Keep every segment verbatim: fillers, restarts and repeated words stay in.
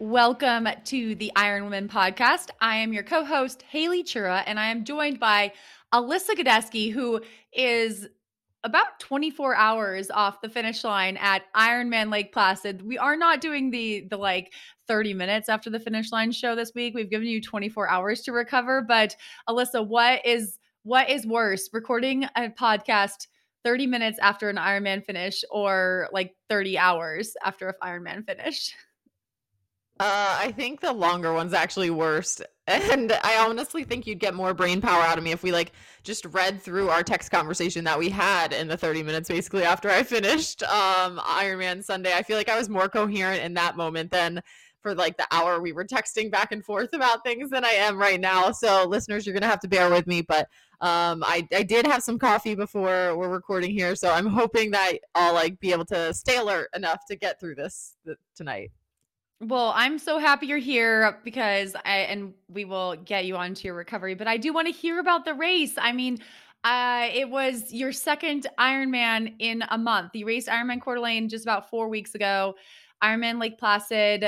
Welcome to the Iron Women podcast. I am your co-host, Haley Chura, and I am joined by Alyssa Gadeski, who is about twenty-four hours off the finish line at Iron Man Lake Placid. We are not doing the the like thirty minutes after the finish line show this week. We've given you twenty-four hours to recover. But Alyssa, what is what is worse, recording a podcast thirty minutes after an Ironman finish or like thirty hours after an Ironman finish? Uh, I think the longer one's actually worst. And I honestly think you'd get more brain power out of me if we like just read through our text conversation that we had in the thirty minutes basically after I finished um, Ironman Sunday. I feel like I was more coherent in that moment than for like the hour we were texting back and forth about things than I am right now. So listeners, you're going to have to bear with me. But um, I, I did have some coffee before we're recording here. So I'm hoping that I'll like be able to stay alert enough to get through this th- tonight. Well, I'm so happy you're here because I, and we will get you onto your recovery, but I do want to hear about the race. I mean, uh, it was your second Ironman in a month. You raced Ironman Coeur d'Alene just about four weeks ago, Ironman Lake Placid,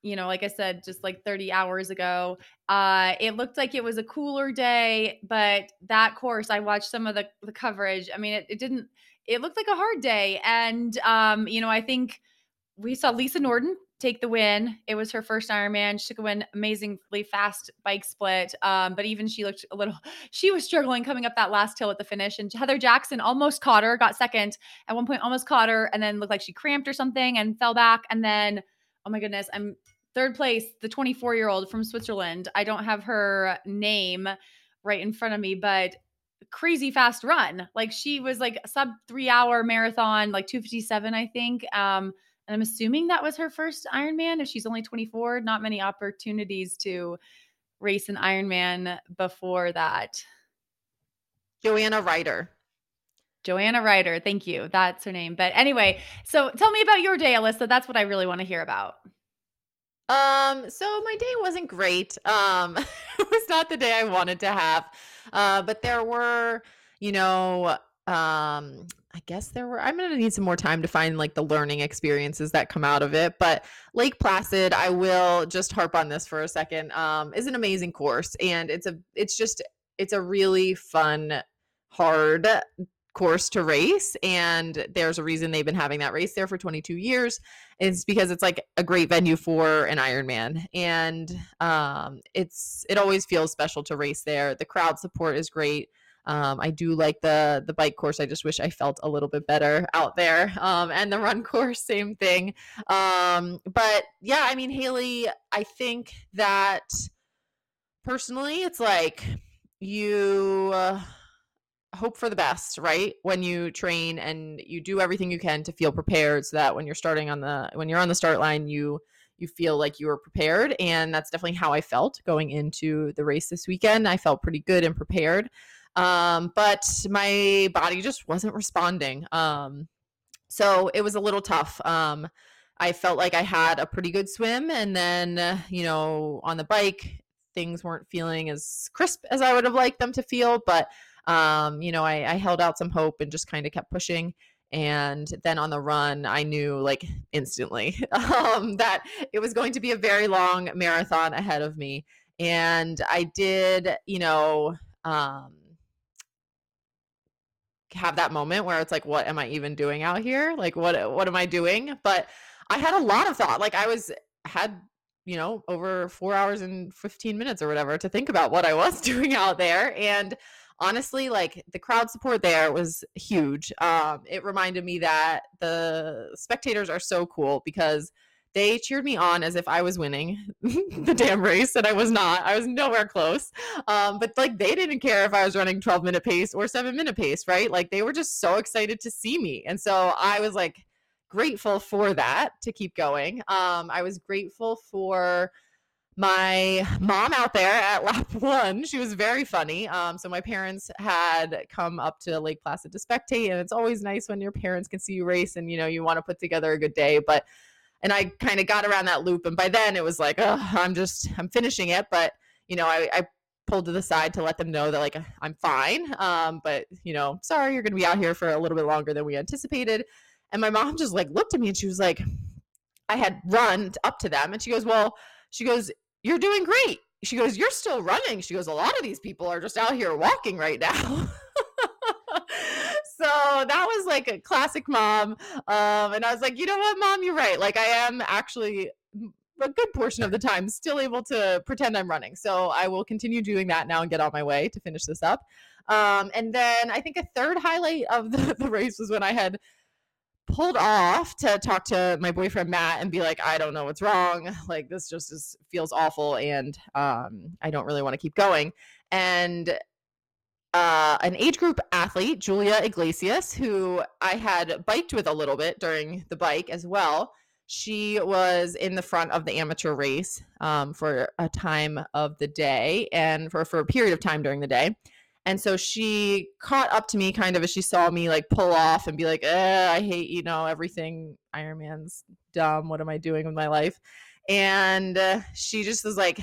you know, like I said, just like thirty hours ago. Uh, it looked like it was a cooler day, but that course, I watched some of the, the coverage. I mean, it, it didn't, it looked like a hard day. And, um, you know, I think we saw Lisa Norton take the win. It was her first Ironman. She took a win, amazingly fast bike split. Um, but even she looked a little, she was struggling coming up that last hill at the finish. And Heather Jackson almost caught her, got second at one point, almost caught her, and then looked like she cramped or something and fell back. And then, oh my goodness, I'm third place, the twenty-four year old from Switzerland. I don't have her name right in front of me, but crazy fast run. Like she was like a sub three hour marathon, like two fifty-seven, I think. Um, And I'm assuming that was her first Ironman. If she's only twenty-four, not many opportunities to race an Ironman before that. Joanna Ryder. Joanna Ryder. Thank you. That's her name. But anyway, so tell me about your day, Alyssa. That's what I really want to hear about. Um, so my day wasn't great. Um, it was not the day I wanted to have. Uh, but there were, you know, um, I guess there were, I'm going to need some more time to find like the learning experiences that come out of it, but Lake Placid, I will just harp on this for a second, um, is an amazing course. And it's a, it's just, it's a really fun, hard course to race. And there's a reason they've been having that race there for twenty-two years. It's because it's like a great venue for an Ironman. And um, it's, it always feels special to race there. The crowd support is great. Um, I do like the the bike course. I just wish I felt a little bit better out there. Um, and the run course, same thing. Um, but yeah, I mean, Haley, I think that personally, it's like you uh, hope for the best, right? When you train and you do everything you can to feel prepared, so that when you're starting on the when you're on the start line, you you feel like you were prepared. And that's definitely how I felt going into the race this weekend. I felt pretty good and prepared. Um, but my body just wasn't responding. Um, so it was a little tough. Um, I felt like I had a pretty good swim, and then, uh, you know, on the bike, things weren't feeling as crisp as I would have liked them to feel. But, um, you know, I, I held out some hope and just kind of kept pushing. And then on the run, I knew like instantly, um, that it was going to be a very long marathon ahead of me. And I did, you know, um, have that moment where it's like, what am I even doing out here? Like, what, what am I doing? But I had a lot of thought. Like I was, had, you know, over four hours and fifteen minutes or whatever to think about what I was doing out there. And honestly, like the crowd support there was huge. Um, it reminded me that the spectators are so cool because they cheered me on as if I was winning the damn race, and I was not. I was nowhere close. Um, but like they didn't care if I was running twelve minute pace or seven minute pace, right? Like they were just so excited to see me. And so I was like grateful for that to keep going. Um, I was grateful for my mom out there at lap one. She was very funny. Um, so my parents had come up to Lake Placid to spectate, and it's always nice when your parents can see you race and, you know, you want to put together a good day. But, and I kind of got around that loop. And by then it was like, oh, I'm just, I'm finishing it. But, you know, I, I pulled to the side to let them know that, like, I'm fine. Um, but, you know, sorry, you're going to be out here for a little bit longer than we anticipated. And my mom just like looked at me and she was like, I had run up to them. And she goes, well, she goes, you're doing great. She goes, you're still running. She goes, a lot of these people are just out here walking right now. So that was like a classic mom. Um, and I was like, you know what, Mom, you're right. Like, I am actually a good portion of the time still able to pretend I'm running. So I will continue doing that now and get on my way to finish this up. Um, and then I think a third highlight of the, the race was when I had pulled off to talk to my boyfriend Matt and be like, I don't know what's wrong, like this just is, feels awful, and um I don't really want to keep going. And uh an age group athlete, Julia Iglesias, who I had biked with a little bit during the bike as well, she was in the front of the amateur race um for a time of the day and for for a period of time during the day. And so she caught up to me kind of as she saw me like pull off and be like, eh, I hate, you know, everything. Ironman's dumb. What am I doing with my life? And uh, she just was like,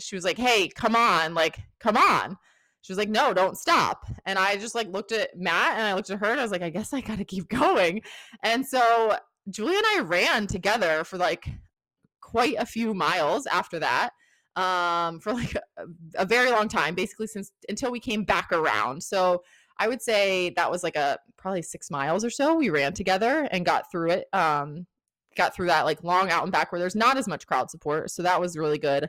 she was like, hey, come on, like, come on. She was like, no, don't stop. And I just like looked at Matt and I looked at her and I was like, I guess I got to keep going. And so Julia and I ran together for like quite a few miles after that. um for like a, a very long time, basically since until we came back around. So I would say that was like a probably six miles or so we ran together and got through it, um got through that like long out and back where there's not as much crowd support, so that was really good.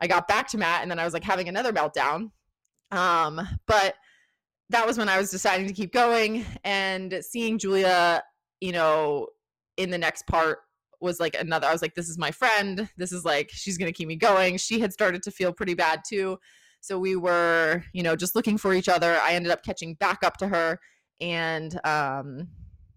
I got back to Matt and then I was like having another meltdown, um but that was when I was deciding to keep going. And seeing Julia, you know, in the next part was like another, I was like, this is my friend. This is like, she's going to keep me going. She had started to feel pretty bad too. So we were, you know, just looking for each other. I ended up catching back up to her, and um,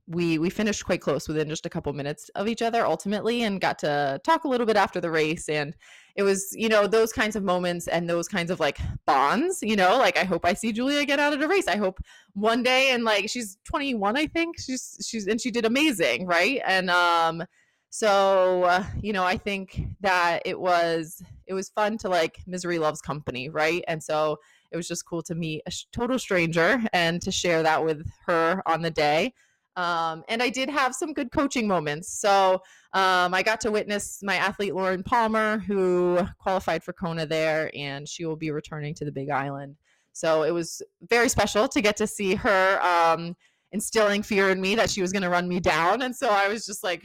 we, we finished quite close within just a couple minutes of each other ultimately, and got to talk a little bit after the race. And it was, you know, those kinds of moments and those kinds of like bonds, you know, like I hope I see Julia get out of the race. I hope one day, and like, she's twenty-one, I think she's, she's, and she did amazing. Right. And, um, So, uh, you know, I think that it was, it was fun to like, misery loves company. Right. And so it was just cool to meet a sh- total stranger and to share that with her on the day. Um, and I did have some good coaching moments. So um, I got to witness my athlete, Lauren Palmer, who qualified for Kona there, and she will be returning to the Big Island. So it was very special to get to see her um, instilling fear in me that she was going to run me down. And so I was just like,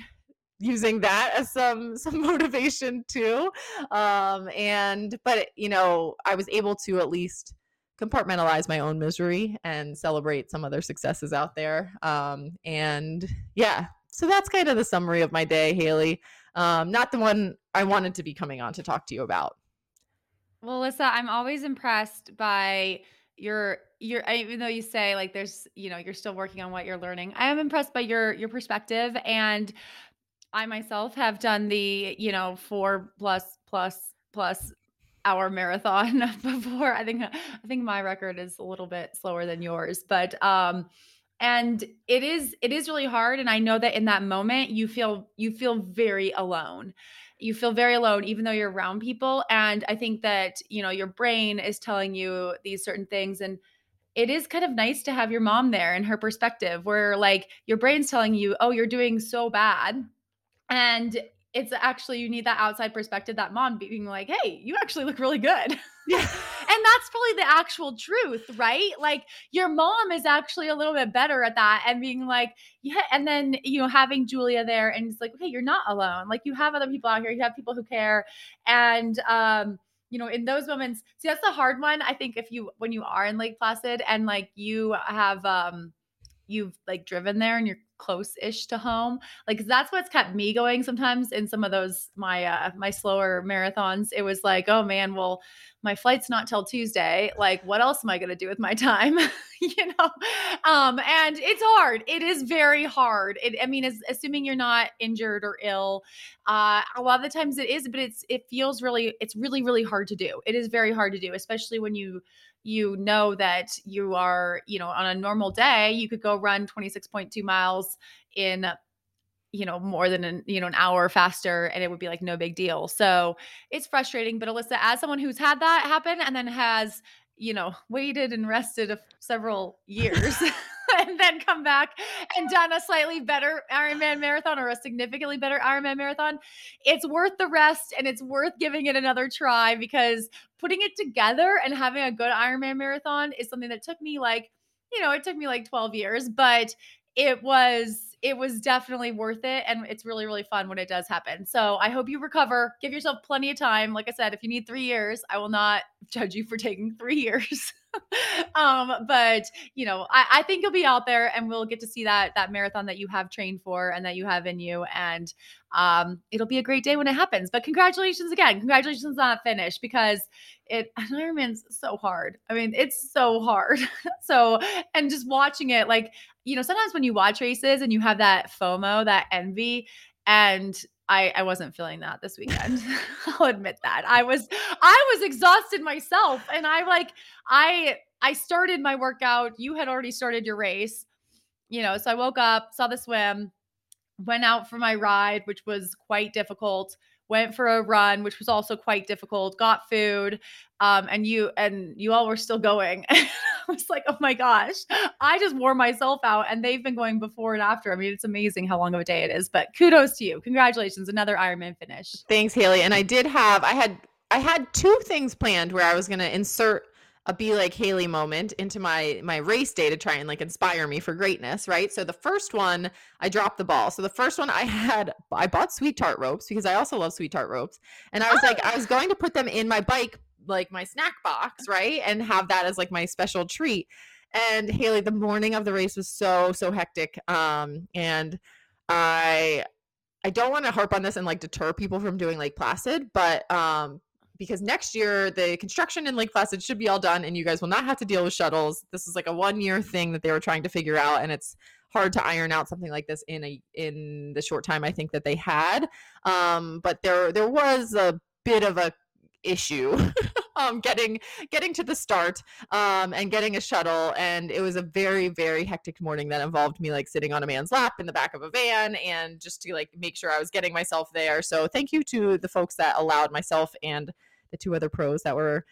using that as some, some motivation too. Um, and, but, you know, I was able to at least compartmentalize my own misery and celebrate some other successes out there. Um, and yeah, so that's kind of the summary of my day, Haley. Um, not the one I wanted to be coming on to talk to you about. Well, Lisa, I'm always impressed by your, your, even though you say like, there's, you know, you're still working on what you're learning. I am impressed by your, your perspective. And I myself have done the, you know, four plus, plus, plus hour marathon before. I think, I think my record is a little bit slower than yours, but, um, and it is, it is really hard. And I know that in that moment you feel, you feel very alone. You feel very alone, even though you're around people. And I think that, you know, your brain is telling you these certain things, and it is kind of nice to have your mom there and her perspective where like your brain's telling you, oh, you're doing so bad. And it's actually, you need that outside perspective, that mom being like, hey, you actually look really good. Yeah. And that's probably the actual truth, right? Like your mom is actually a little bit better at that and being like, yeah. And then, you know, having Julia there and it's like, okay, you're not alone. Like you have other people out here, you have people who care. And, um, you know, in those moments, see, that's the hard one. I think if you, when you are in Lake Placid and like you have, um, you've like driven there and you're close-ish to home. Like, that's what's kept me going sometimes in some of those, my, uh, my slower marathons. It was like, oh man, well, my flight's not till Tuesday. Like, what else am I going to do with my time? you know? Um, and it's hard. It is very hard. It, I mean, as, assuming you're not injured or ill, uh, a lot of the times it is, but it's, it feels really, it's really, really hard to do. It is very hard to do, especially when you, you know that you are, you know, on a normal day, you could go run twenty-six point two miles in, you know, more than an, you know, an hour faster, and it would be like no big deal. So it's frustrating. But Alyssa, as someone who's had that happen and then has, you know, waited and rested several years and then come back and done a slightly better Ironman marathon or a significantly better Ironman marathon, it's worth the rest and it's worth giving it another try, because putting it together and having a good Ironman marathon is something that took me like, you know, it took me like twelve years, but it was, it was definitely worth it. And it's really, really fun when it does happen. So I hope you recover, give yourself plenty of time. Like I said, if you need three years, I will not judge you for taking three years. um, but you know, I, I think you'll be out there and we'll get to see that, that marathon that you have trained for and that you have in you. And, um, it'll be a great day when it happens, but congratulations again, congratulations on that finish, because it, Ironman's so hard. I mean, it's so hard. so, and just watching it, like, you know, sometimes when you watch races and you have that FOMO, that envy, and I, I wasn't feeling that this weekend. I'll admit that. I was, I was exhausted myself. And I like, I, I started my workout. You had already started your race, you know? So I woke up, saw the swim, went out for my ride, which was quite difficult, went for a run, which was also quite difficult, got food. Um, and you, and you all were still going. I was like, oh my gosh, I just wore myself out, and they've been going before and after. I mean, it's amazing how long of a day it is, but kudos to you. Congratulations. Another Ironman finish. Thanks, Haley. And I did have, I had, I had two things planned where I was going to insert a be like Haley moment into my, my race day to try and like inspire me for greatness. Right. So the first one, I dropped the ball. So the first one I had, I bought sweet tart ropes because I also love sweet tart ropes. And I was oh. like, I was going to put them in my bike, like my snack box. Right. And have that as like my special treat. And Haley, the morning of the race was so, so hectic. Um, and I, I don't want to harp on this and like deter people from doing Lake Placid, but, um, because next year the construction in Lake Placid should be all done and you guys will not have to deal with shuttles. This is like a one year thing that they were trying to figure out, and it's hard to iron out something like this in a, in the short time I think that they had. Um, but there, there was a bit of a issue um, getting, getting to the start um, and getting a shuttle. And it was a very, very hectic morning that involved me like sitting on a man's lap in the back of a van and just to like make sure I was getting myself there. So thank you to the folks that allowed myself and the two other pros that were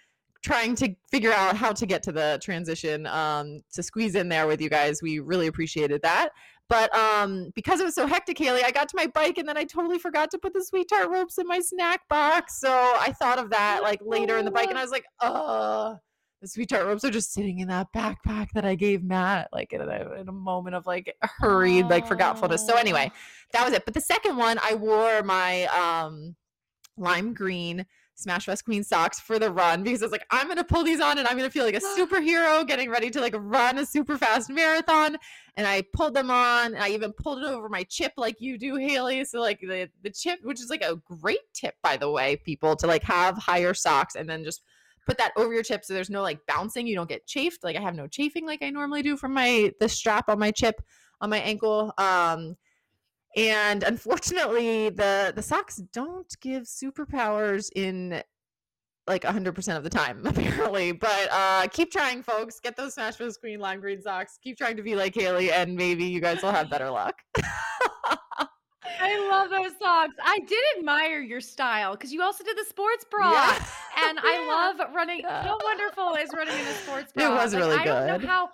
trying to figure out how to get to the transition um, to squeeze in there with you guys. We really appreciated that. But um, because it was so hectic, Haley, I got to my bike and then I totally forgot to put the sweet tart ropes in my snack box. So I thought of that like later in the bike and I was like, oh, the sweet tart ropes are just sitting in that backpack that I gave Matt, like in a, in a moment of like hurried, like forgetfulness. So anyway, that was it. But the second one, I wore my um, lime green Smash Fest Queen socks for the run because I was like, I'm going to pull these on and I'm going to feel like a superhero getting ready to like run a super fast marathon. And I pulled them on and I even pulled it over my chip like you do, Haley. So like the, the chip, which is like a great tip, by the way, people, to like have higher socks and then just put that over your chip. So there's no like bouncing. You don't get chafed. Like I have no chafing like I normally do from my, the strap on my chip, on my ankle. Um, And unfortunately, the, the socks don't give superpowers in like one hundred percent of the time, apparently. But uh, keep trying, folks. Get those Smash Bros. Green, lime green socks. Keep trying to be like Haley, and maybe you guys will have better luck. I love those socks. I did admire your style because you also did the sports bra. Yeah. And yeah. I love running. Yeah. How wonderful is running in a sports bra? It was like, really I good. I don't know how...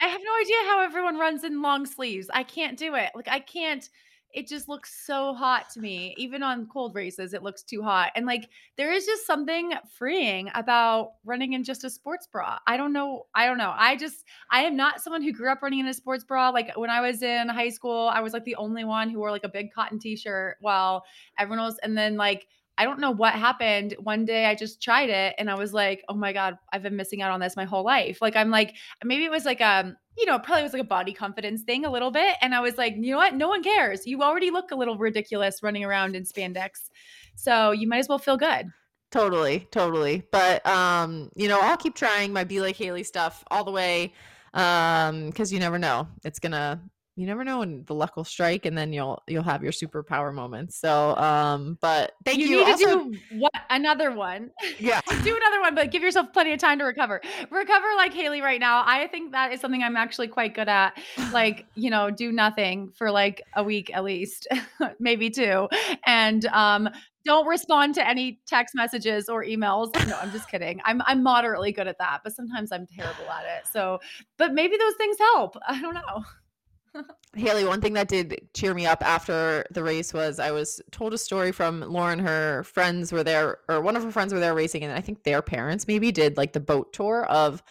I have no idea how everyone runs in long sleeves. I can't do it. Like I can't, it just looks so hot to me. Even on cold races, it looks too hot. And like, there is just something freeing about running in just a sports bra. I don't know. I don't know. I just, I am not someone who grew up running in a sports bra. Like when I was in high school, I was like the only one who wore like a big cotton t-shirt while everyone else. And then like, I don't know what happened. One day I just tried it and I was like, oh my God, I've been missing out on this my whole life. Like, I'm like, maybe it was like, um, you know, it probably was like a body confidence thing a little bit. And I was like, you know what? No one cares. You already look a little ridiculous running around in spandex. So you might as well feel good. Totally. Totally. But, um, you know, I'll keep trying my Be Like Haley stuff all the way. Um, cause you never know, it's gonna, you never know when the luck will strike, and then you'll, you'll have your superpower moments. So, um, but thank you. You need also- to do one, another one. Yeah. Do another one, but give yourself plenty of time to recover, recover like Haley right now. I think that is something I'm actually quite good at. Like, you know, do nothing for like a week at least, maybe two. And, um, don't respond to any text messages or emails. No, I'm just kidding. I'm I'm moderately good at that, but sometimes I'm terrible at it. So, but maybe those things help. I don't know. Haley, one thing that did cheer me up after the race was I was told a story from Lauren. Her friends were there, or one of her friends were there racing, and I think their parents maybe did like the boat tour of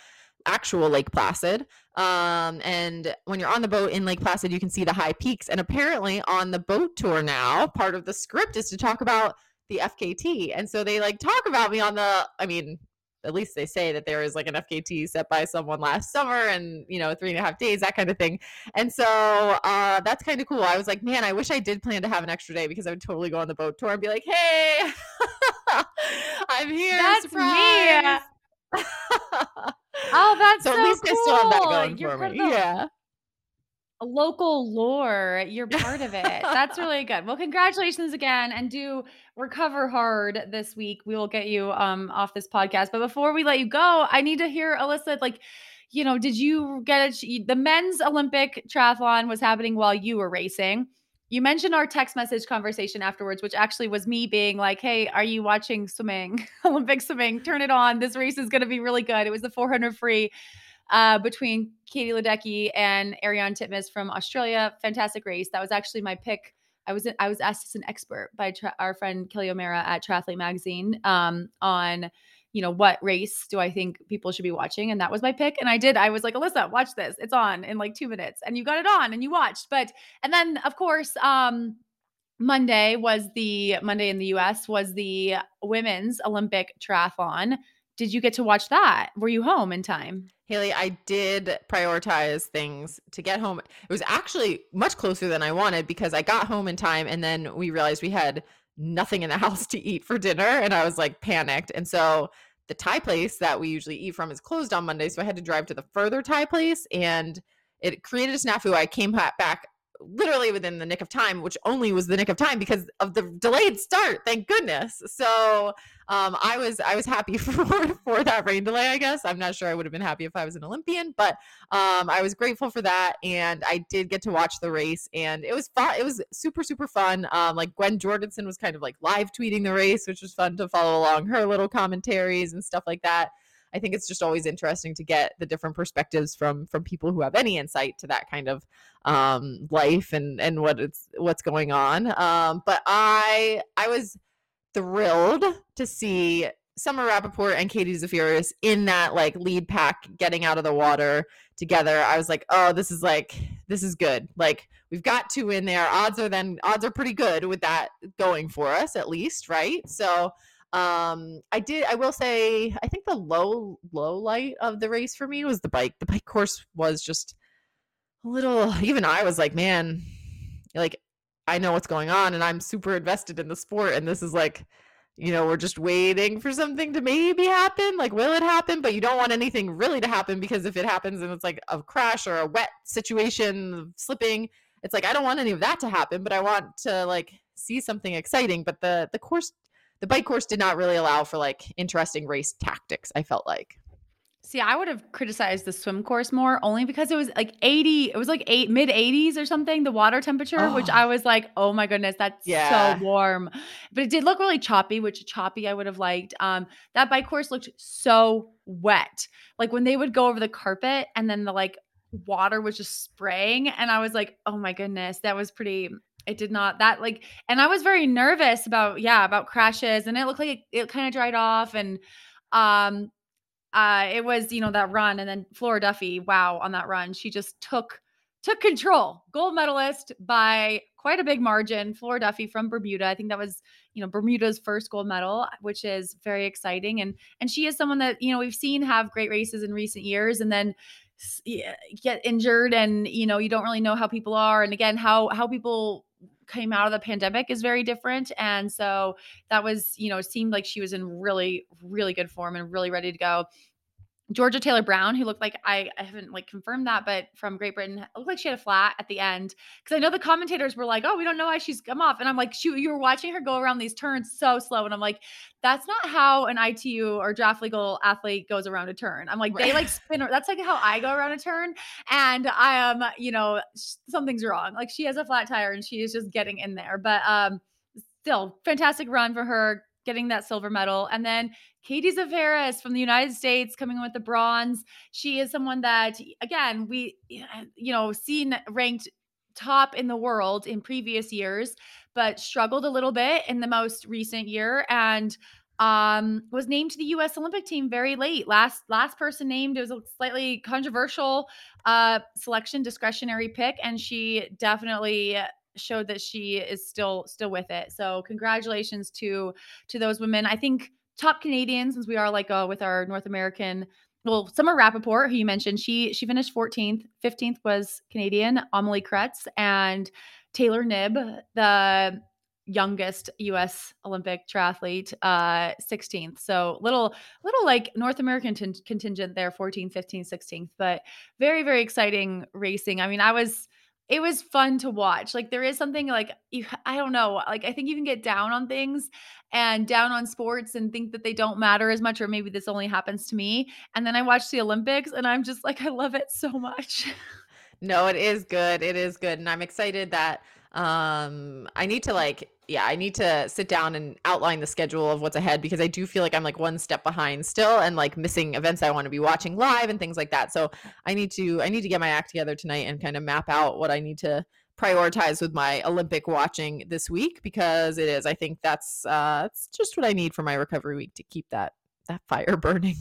actual Lake Placid. Um, and when you're on the boat in Lake Placid, you can see the high peaks. And apparently on the boat tour now, part of the script is to talk about the F K T. And so they like talk about me on the, I mean, at least they say that there is like an F K T set by someone last summer and, you know, three and a half days, that kind of thing. And so uh, that's kind of cool. I was like, man, I wish I did plan to have an extra day because I would totally go on the boat tour and be like, hey, I'm here. That's surprise. Me. Oh, that's so, so at least cool. I still have that going You're for me. Yeah. Local lore. You're part of it. That's really good. Well, congratulations again, and do recover hard this week. We will get you um, off this podcast. But before we let you go, I need to hear, Alyssa, like, you know, did you get a, the men's Olympic triathlon was happening while you were racing. You mentioned our text message conversation afterwards, which actually was me being like, hey, are you watching swimming, Olympic swimming? Turn it on. This race is going to be really good. It was the four hundred free uh, between Katie Ledecky and Ariarne Titmus from Australia. Fantastic race. That was actually my pick. I was I was asked as an expert by tra- our friend Kelly O'Mara at Triathlete Magazine um, on – you know, what race do I think people should be watching? And that was my pick. And I did, I was like, Alyssa, watch this. It's on in like two minutes. And you got it on and you watched. But, and then of course, um, Monday was the Monday in the U S was the women's Olympic triathlon. Did you get to watch that? Were you home in time? Haley, I did prioritize things to get home. It was actually much closer than I wanted because I got home in time. And then we realized we had nothing in the house to eat for dinner. And I was like panicked. And so the Thai place that we usually eat from is closed on Monday. So I had to drive to the further Thai place and it created a snafu. I came back literally within the nick of time, which only was the nick of time because of the delayed start. Thank goodness. So um, I was, I was happy for, for that rain delay, I guess. I'm not sure I would have been happy if I was an Olympian, but um, I was grateful for that. And I did get to watch the race and it was fun. It was super, super fun. Um, like Gwen Jordanson was kind of like live tweeting the race, which was fun to follow along her little commentaries and stuff like that. I think it's just always interesting to get the different perspectives from from people who have any insight to that kind of um, life and and what it's what's going on. Um, but I I was thrilled to see Summer Rappaport and Katie Zaferes in that like lead pack getting out of the water together. I was like, oh, this is like this is good. Like we've got two in there. Odds are then odds are pretty good with that going for us at least, right? So. Um, I did, I will say, I think the low, low light of the race for me was the bike. The bike course was just a little, even I was like, man, like I know what's going on and I'm super invested in the sport. And this is like, you know, we're just waiting for something to maybe happen. Like, will it happen? But you don't want anything really to happen because if it happens and it's like a crash or a wet situation, slipping, it's like, I don't want any of that to happen, but I want to like see something exciting. But the, the course The bike course did not really allow for like interesting race tactics, I felt like. See, I would have criticized the swim course more only because it was like eighty, it was like eight mid eighties or something, the water temperature, oh. which I was like, oh my goodness, that's yeah. so warm. But it did look really choppy, which choppy I would have liked. Um, that bike course looked so wet. Like when they would go over the carpet and then the like water was just spraying and I was like, oh my goodness, that was pretty It did not that like, and I was very nervous about, yeah, about crashes and it looked like it, it kind of dried off and, um, uh, it was, you know, that run and then Flora Duffy, wow. On that run, she just took, took control, gold medalist by quite a big margin, Flora Duffy from Bermuda. I think that was you know, Bermuda's first gold medal, which is very exciting. And, and she is someone that, you know, we've seen have great races in recent years and then get injured and, you know, you don't really know how people are. And again, how, how people came out of the pandemic is very different. And so that was, you know, it seemed like she was in really, really good form and really ready to go. Georgia Taylor Brown, who looked like, I, I haven't like confirmed that, but from Great Britain, it looked like she had a flat at the end. Cause I know the commentators were like, oh, we don't know why she's come off. And I'm like, shoot, you're watching her go around these turns so slow. And I'm like, that's not how an I T U or draft legal athlete goes around a turn. I'm like, right. They like spin. That's like how I go around a turn. And I am, um, you know, something's wrong. Like she has a flat tire and she is just getting in there, but um, still fantastic run for her, getting that silver medal. And then Katie Zaferes from the United States coming in with the bronze. She is someone that, again, we, you know, seen ranked top in the world in previous years, but struggled a little bit in the most recent year and um, was named to the U S Olympic team very late. Last, last person named, it was a slightly controversial uh, selection, discretionary pick. And she definitely showed that she is still, still with it. So congratulations to, to those women. I think top Canadians, since we are like, oh, with our North American, well, Summer Rappaport, who you mentioned, she, she finished fourteenth, fifteenth was Canadian, Amelie Kretz and Taylor Nibb, the youngest U S Olympic triathlete, uh, sixteenth. So little, little like North American t- contingent there, fourteenth, fifteenth, sixteenth, but very, very exciting racing. I mean, I was, It was fun to watch. Like there is something like, you, I don't know, like I think you can get down on things and down on sports and think that they don't matter as much, or maybe this only happens to me. And then I watched the Olympics and I'm just like, I love it so much. No, it is good. It is good. And I'm excited that um, I need to like, yeah, I need to sit down and outline the schedule of what's ahead, because I do feel like I'm like one step behind still and like missing events I want to be watching live and things like that. So I need to, I need to get my act together tonight and kind of map out what I need to prioritize with my Olympic watching this week, because it is, I think that's, uh, it's just what I need for my recovery week to keep that, that fire burning.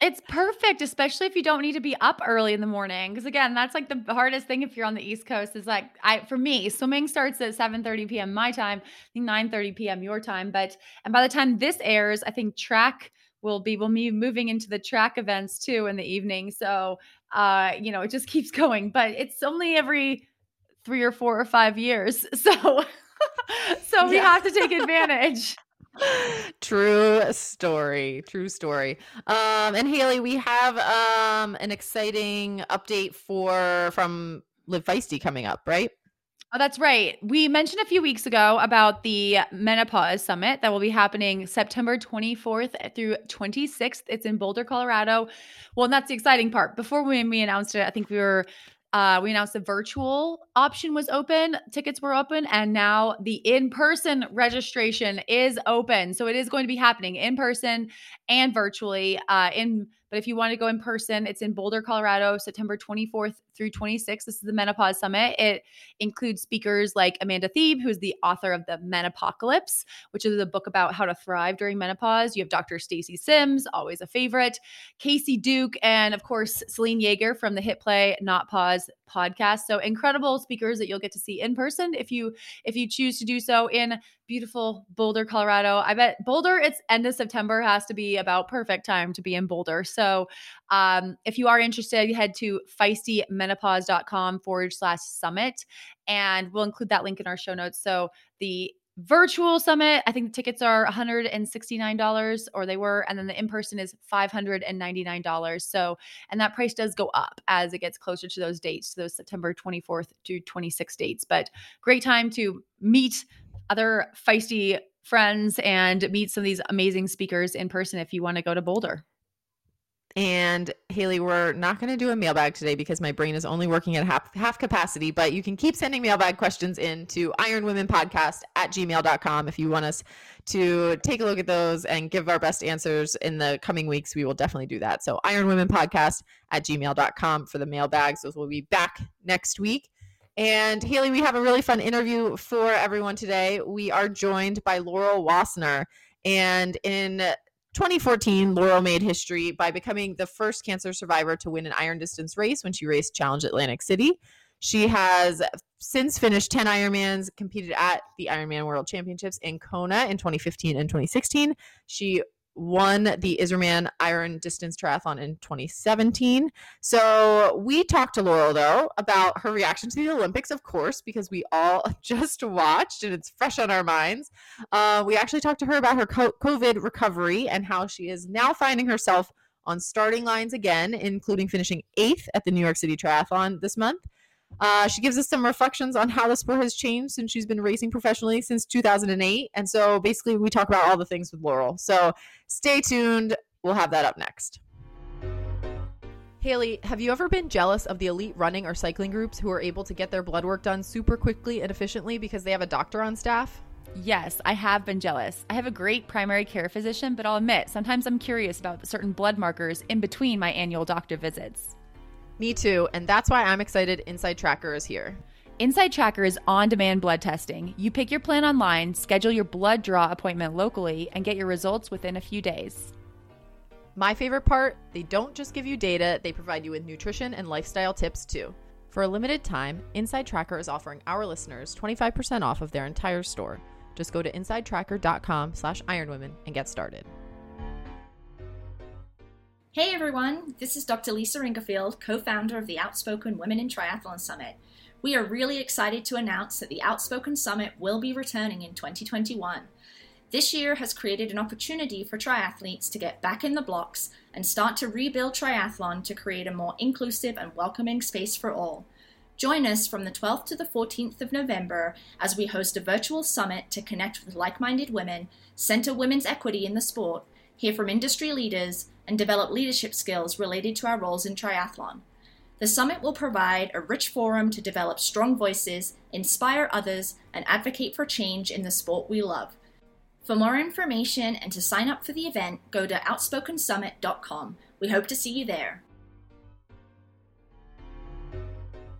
It's perfect, especially if you don't need to be up early in the morning. Because again, that's like the hardest thing if you're on the East Coast is like, I for me, swimming starts at seven thirty p.m. my time, nine thirty p.m. your time. But and by the time this airs, I think track will be, we'll be moving into the track events too in the evening. So, uh, you know, it just keeps going. But it's only every three or four or five years. So, so we yeah. have to take advantage. True story. True story. Um, and Haley, we have um, an exciting update for from Live Feisty coming up, right? Oh, that's right. We mentioned a few weeks ago about the Menopause Summit that will be happening September twenty-fourth through twenty-sixth. It's in Boulder, Colorado. Well, and that's the exciting part. Before we, we announced it, I think we were Uh, we announced the virtual option was open, tickets were open, and now the in-person registration is open. So it is going to be happening in person and virtually. Uh, in but if you want to go in person, it's in Boulder, Colorado, September twenty-fourth through twenty-sixth. This is the Menopause Summit. It includes speakers like Amanda Thebe, who's the author of The Menopocalypse, which is a book about how to thrive during menopause. You have Doctor Stacy Sims, always a favorite, Casey Duke, and of course, Celine Yeager from the Hit Play, Not Pause podcast. So incredible speakers that you'll get to see in person if you if you choose to do so in beautiful Boulder, Colorado. I bet Boulder, it's end of September, has to be about perfect time to be in Boulder. So um, if you are interested, you head to feisty menopause dot com forward slash summit, and we'll include that link in our show notes. So the virtual summit, I think the tickets are one hundred sixty-nine dollars, or they were, and then the in-person is five hundred ninety-nine dollars. So, and that price does go up as it gets closer to those dates, those September twenty-fourth to twenty-sixth dates. But great time to meet other feisty friends and meet some of these amazing speakers in person if you want to go to Boulder. And Haley, we're not going to do a mailbag today because my brain is only working at half, half capacity, but you can keep sending mailbag questions in to iron women podcast at gmail dot com. If you want us to take a look at those and give our best answers in the coming weeks, we will definitely do that. So iron women podcast at gmail dot com for the mailbags. Those will be back next week. And Haley, we have a really fun interview for everyone today. We are joined by Laurel Wassner, and in twenty fourteen, Laurel made history by becoming the first cancer survivor to win an iron distance race when she raced Challenge Atlantic City. She has since finished ten Ironmans, competed at the Ironman World Championships in Kona in twenty fifteen and twenty sixteen. She won the Iserman Iron Distance Triathlon in twenty seventeen. So we talked to Laurel, though, about her reaction to the Olympics, of course, because we all just watched and it's fresh on our minds. Uh, we actually talked to her about her COVID recovery and how she is now finding herself on starting lines again, including finishing eighth at the New York City Triathlon this month. Uh, she gives us some reflections on how the sport has changed since she's been racing professionally since two thousand eight. And so basically we talk about all the things with Laurel. So stay tuned. We'll have that up next. Haley, have you ever been jealous of the elite running or cycling groups who are able to get their blood work done super quickly and efficiently because they have a doctor on staff? Yes, I have been jealous. I have a great primary care physician, but I'll admit, sometimes I'm curious about certain blood markers in between my annual doctor visits. Me too, and that's why I'm excited Inside Tracker is here. Inside Tracker is on-demand blood testing. You pick your plan online, schedule your blood draw appointment locally, and get your results within a few days. My favorite part, they don't just give you data, they provide you with nutrition and lifestyle tips too. For a limited time, Inside Tracker is offering our listeners twenty-five percent off of their entire store. Just go to insidetracker.com slash ironwomen and get started. Hey everyone, this is Doctor Lisa Ringerfield, co-founder of the Outspoken Women in Triathlon Summit. We are really excited to announce that the Outspoken Summit will be returning in twenty twenty-one. This year has created an opportunity for triathletes to get back in the blocks and start to rebuild triathlon to create a more inclusive and welcoming space for all. Join us from the twelfth to the fourteenth of November as we host a virtual summit to connect with like-minded women, center women's equity in the sport, hear from industry leaders, and develop leadership skills related to our roles in triathlon. The summit will provide a rich forum to develop strong voices, inspire others, and advocate for change in the sport we love. For more information and to sign up for the event, go to outspoken summit dot com. We hope to see you there.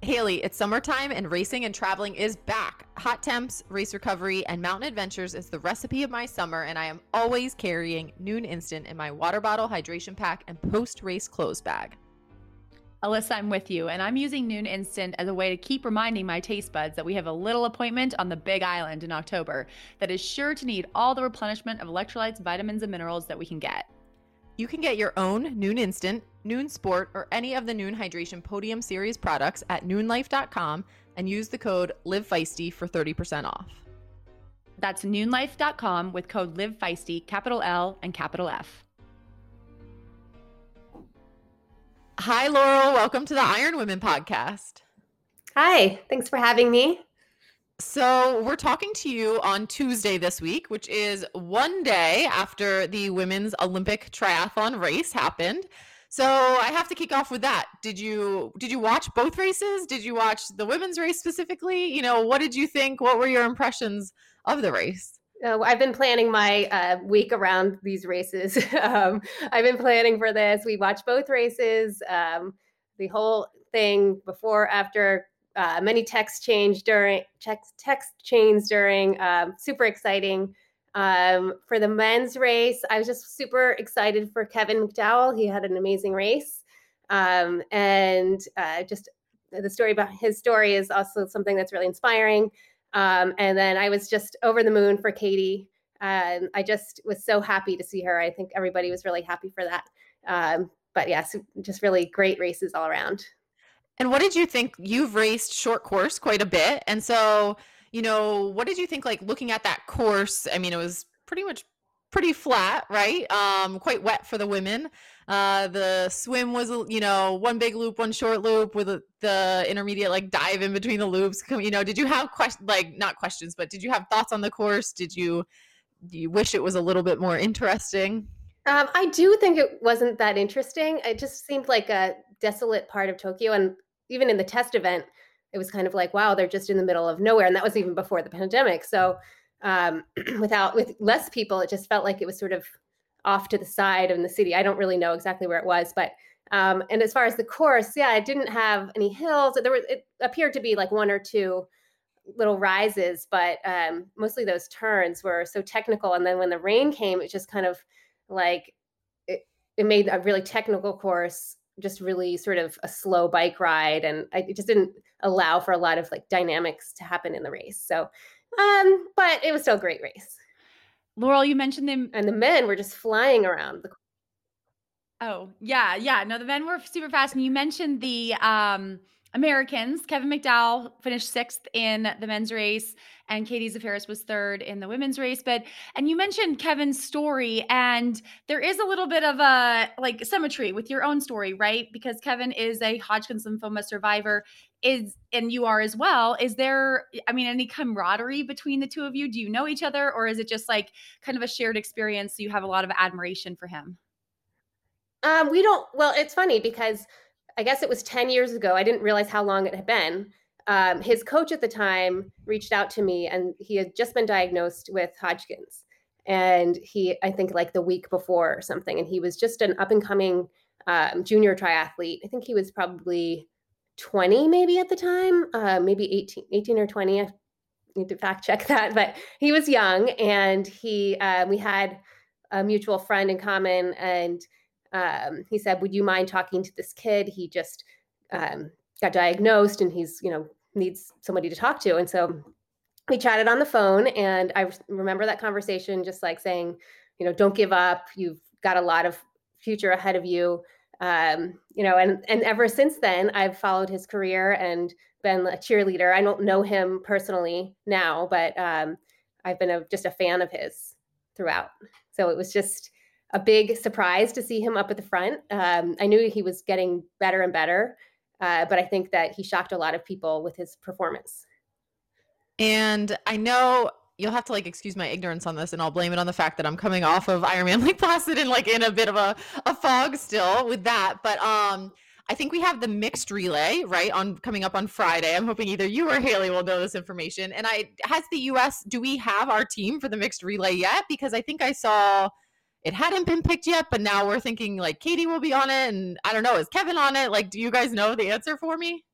Haley, it's summertime and racing and traveling is back. Hot temps, race recovery, and mountain adventures is the recipe of my summer, and I am always carrying Noon Instant in my water bottle, hydration pack, and post-race clothes bag. Alyssa, I'm with you, and I'm using Noon Instant as a way to keep reminding my taste buds that we have a little appointment on the Big Island in October that is sure to need all the replenishment of electrolytes, vitamins, and minerals that we can get. You can get your own Noon Instant, Noon Sport, or any of the Noon Hydration Podium Series products at noon life dot com and use the code LIVEFEISTY for thirty percent off. That's noon life dot com with code LIVEFEISTY, capital L and capital F. Hi, Laurel. Welcome to the Iron Women podcast. Hi. Thanks for having me. So we're talking to you on Tuesday this week, which is one day after the women's Olympic triathlon race happened. So I have to kick off with that. Did you did you watch both races? Did you watch the women's race specifically? You know, what did you think? What were your impressions of the race? Uh, I've been planning my uh, week around these races. um, I've been planning for this. We watched both races, um, the whole thing before, after. Uh, many text change during text text chains during um, super exciting um, for the men's race. I was just super excited for Kevin McDowell. He had an amazing race, um, and uh, just the story about his story is also something that's really inspiring. Um, and then I was just over the moon for Katie. Um, I just was so happy to see her. I think everybody was really happy for that. Um, but yes, yeah, so just really great races all around. And what did you think? You've raced short course quite a bit. And so, you know, what did you think, like looking at that course? I mean, it was pretty much pretty flat, right? Um, quite wet for the women. Uh, the swim was, you know, one big loop, one short loop with the intermediate, like dive in between the loops. You know, did you have questions, like not questions, but did you have thoughts on the course? Did you, do you wish it was a little bit more interesting? Um, I do think it wasn't that interesting. It just seemed like a desolate part of Tokyo. And even in the test event, it was kind of like, wow, they're just in the middle of nowhere. And that was even before the pandemic. So um, without with less people, it just felt like it was sort of off to the side of the city. I don't really know exactly where it was. But um, and as far as the course, yeah, it didn't have any hills. There was, it appeared to be like one or two little rises, but um, mostly those turns were so technical. And then when the rain came, it just kind of like it, it made a really technical course just really sort of a slow bike ride. And I, it just didn't allow for a lot of like dynamics to happen in the race. So, um, but it was still a great race. Laurel, you mentioned them. And the men were just flying around. The- oh, yeah. Yeah. No, the men were super fast. And you mentioned the um, Americans. Kevin McDowell finished sixth in the men's race and Katie Zaferes was third in the women's race. But, and you mentioned Kevin's story, and there is a little bit of a like symmetry with your own story, right? Because Kevin is a Hodgkin's lymphoma survivor. Is, and you are as well. Is there, I mean, any camaraderie between the two of you? Do you know each other, or is it just like kind of a shared experience? So you have a lot of admiration for him. Um, we don't, well, it's funny because I guess it was ten years ago. I didn't realize how long it had been. Um, his coach at the time reached out to me, and he had just been diagnosed with Hodgkin's. And he, I think like the week before or something, and he was just an up and coming um, junior triathlete. I think he was probably twenty maybe at the time, uh, maybe eighteen, eighteen or twenty. I need to fact check that, but he was young, and he, uh, we had a mutual friend in common, and um, he said, would you mind talking to this kid? He just, um, got diagnosed and he's, you know, needs somebody to talk to. And so we chatted on the phone, and I remember that conversation just like saying, you know, don't give up. You've got a lot of future ahead of you. Um, you know, and, and ever since then, I've followed his career and been a cheerleader. I don't know him personally now, but um, I've been a, just a fan of his throughout. So it was just a big surprise to see him up at the front. Um, I knew he was getting better and better, uh, but I think that he shocked a lot of people with his performance. And I know you'll have to like excuse my ignorance on this, and I'll blame it on the fact that I'm coming off of Iron Man Lake Placid and like in a bit of a, a fog still with that. But um, I think we have the mixed relay, right, on coming up on Friday. I'm hoping either you or Haley will know this information. And I has the U S, do we have our team for the mixed relay yet? Because I think I saw it hadn't been picked yet, but now we're thinking like Katie will be on it. And I don't know, is Kevin on it? Like, do you guys know the answer for me?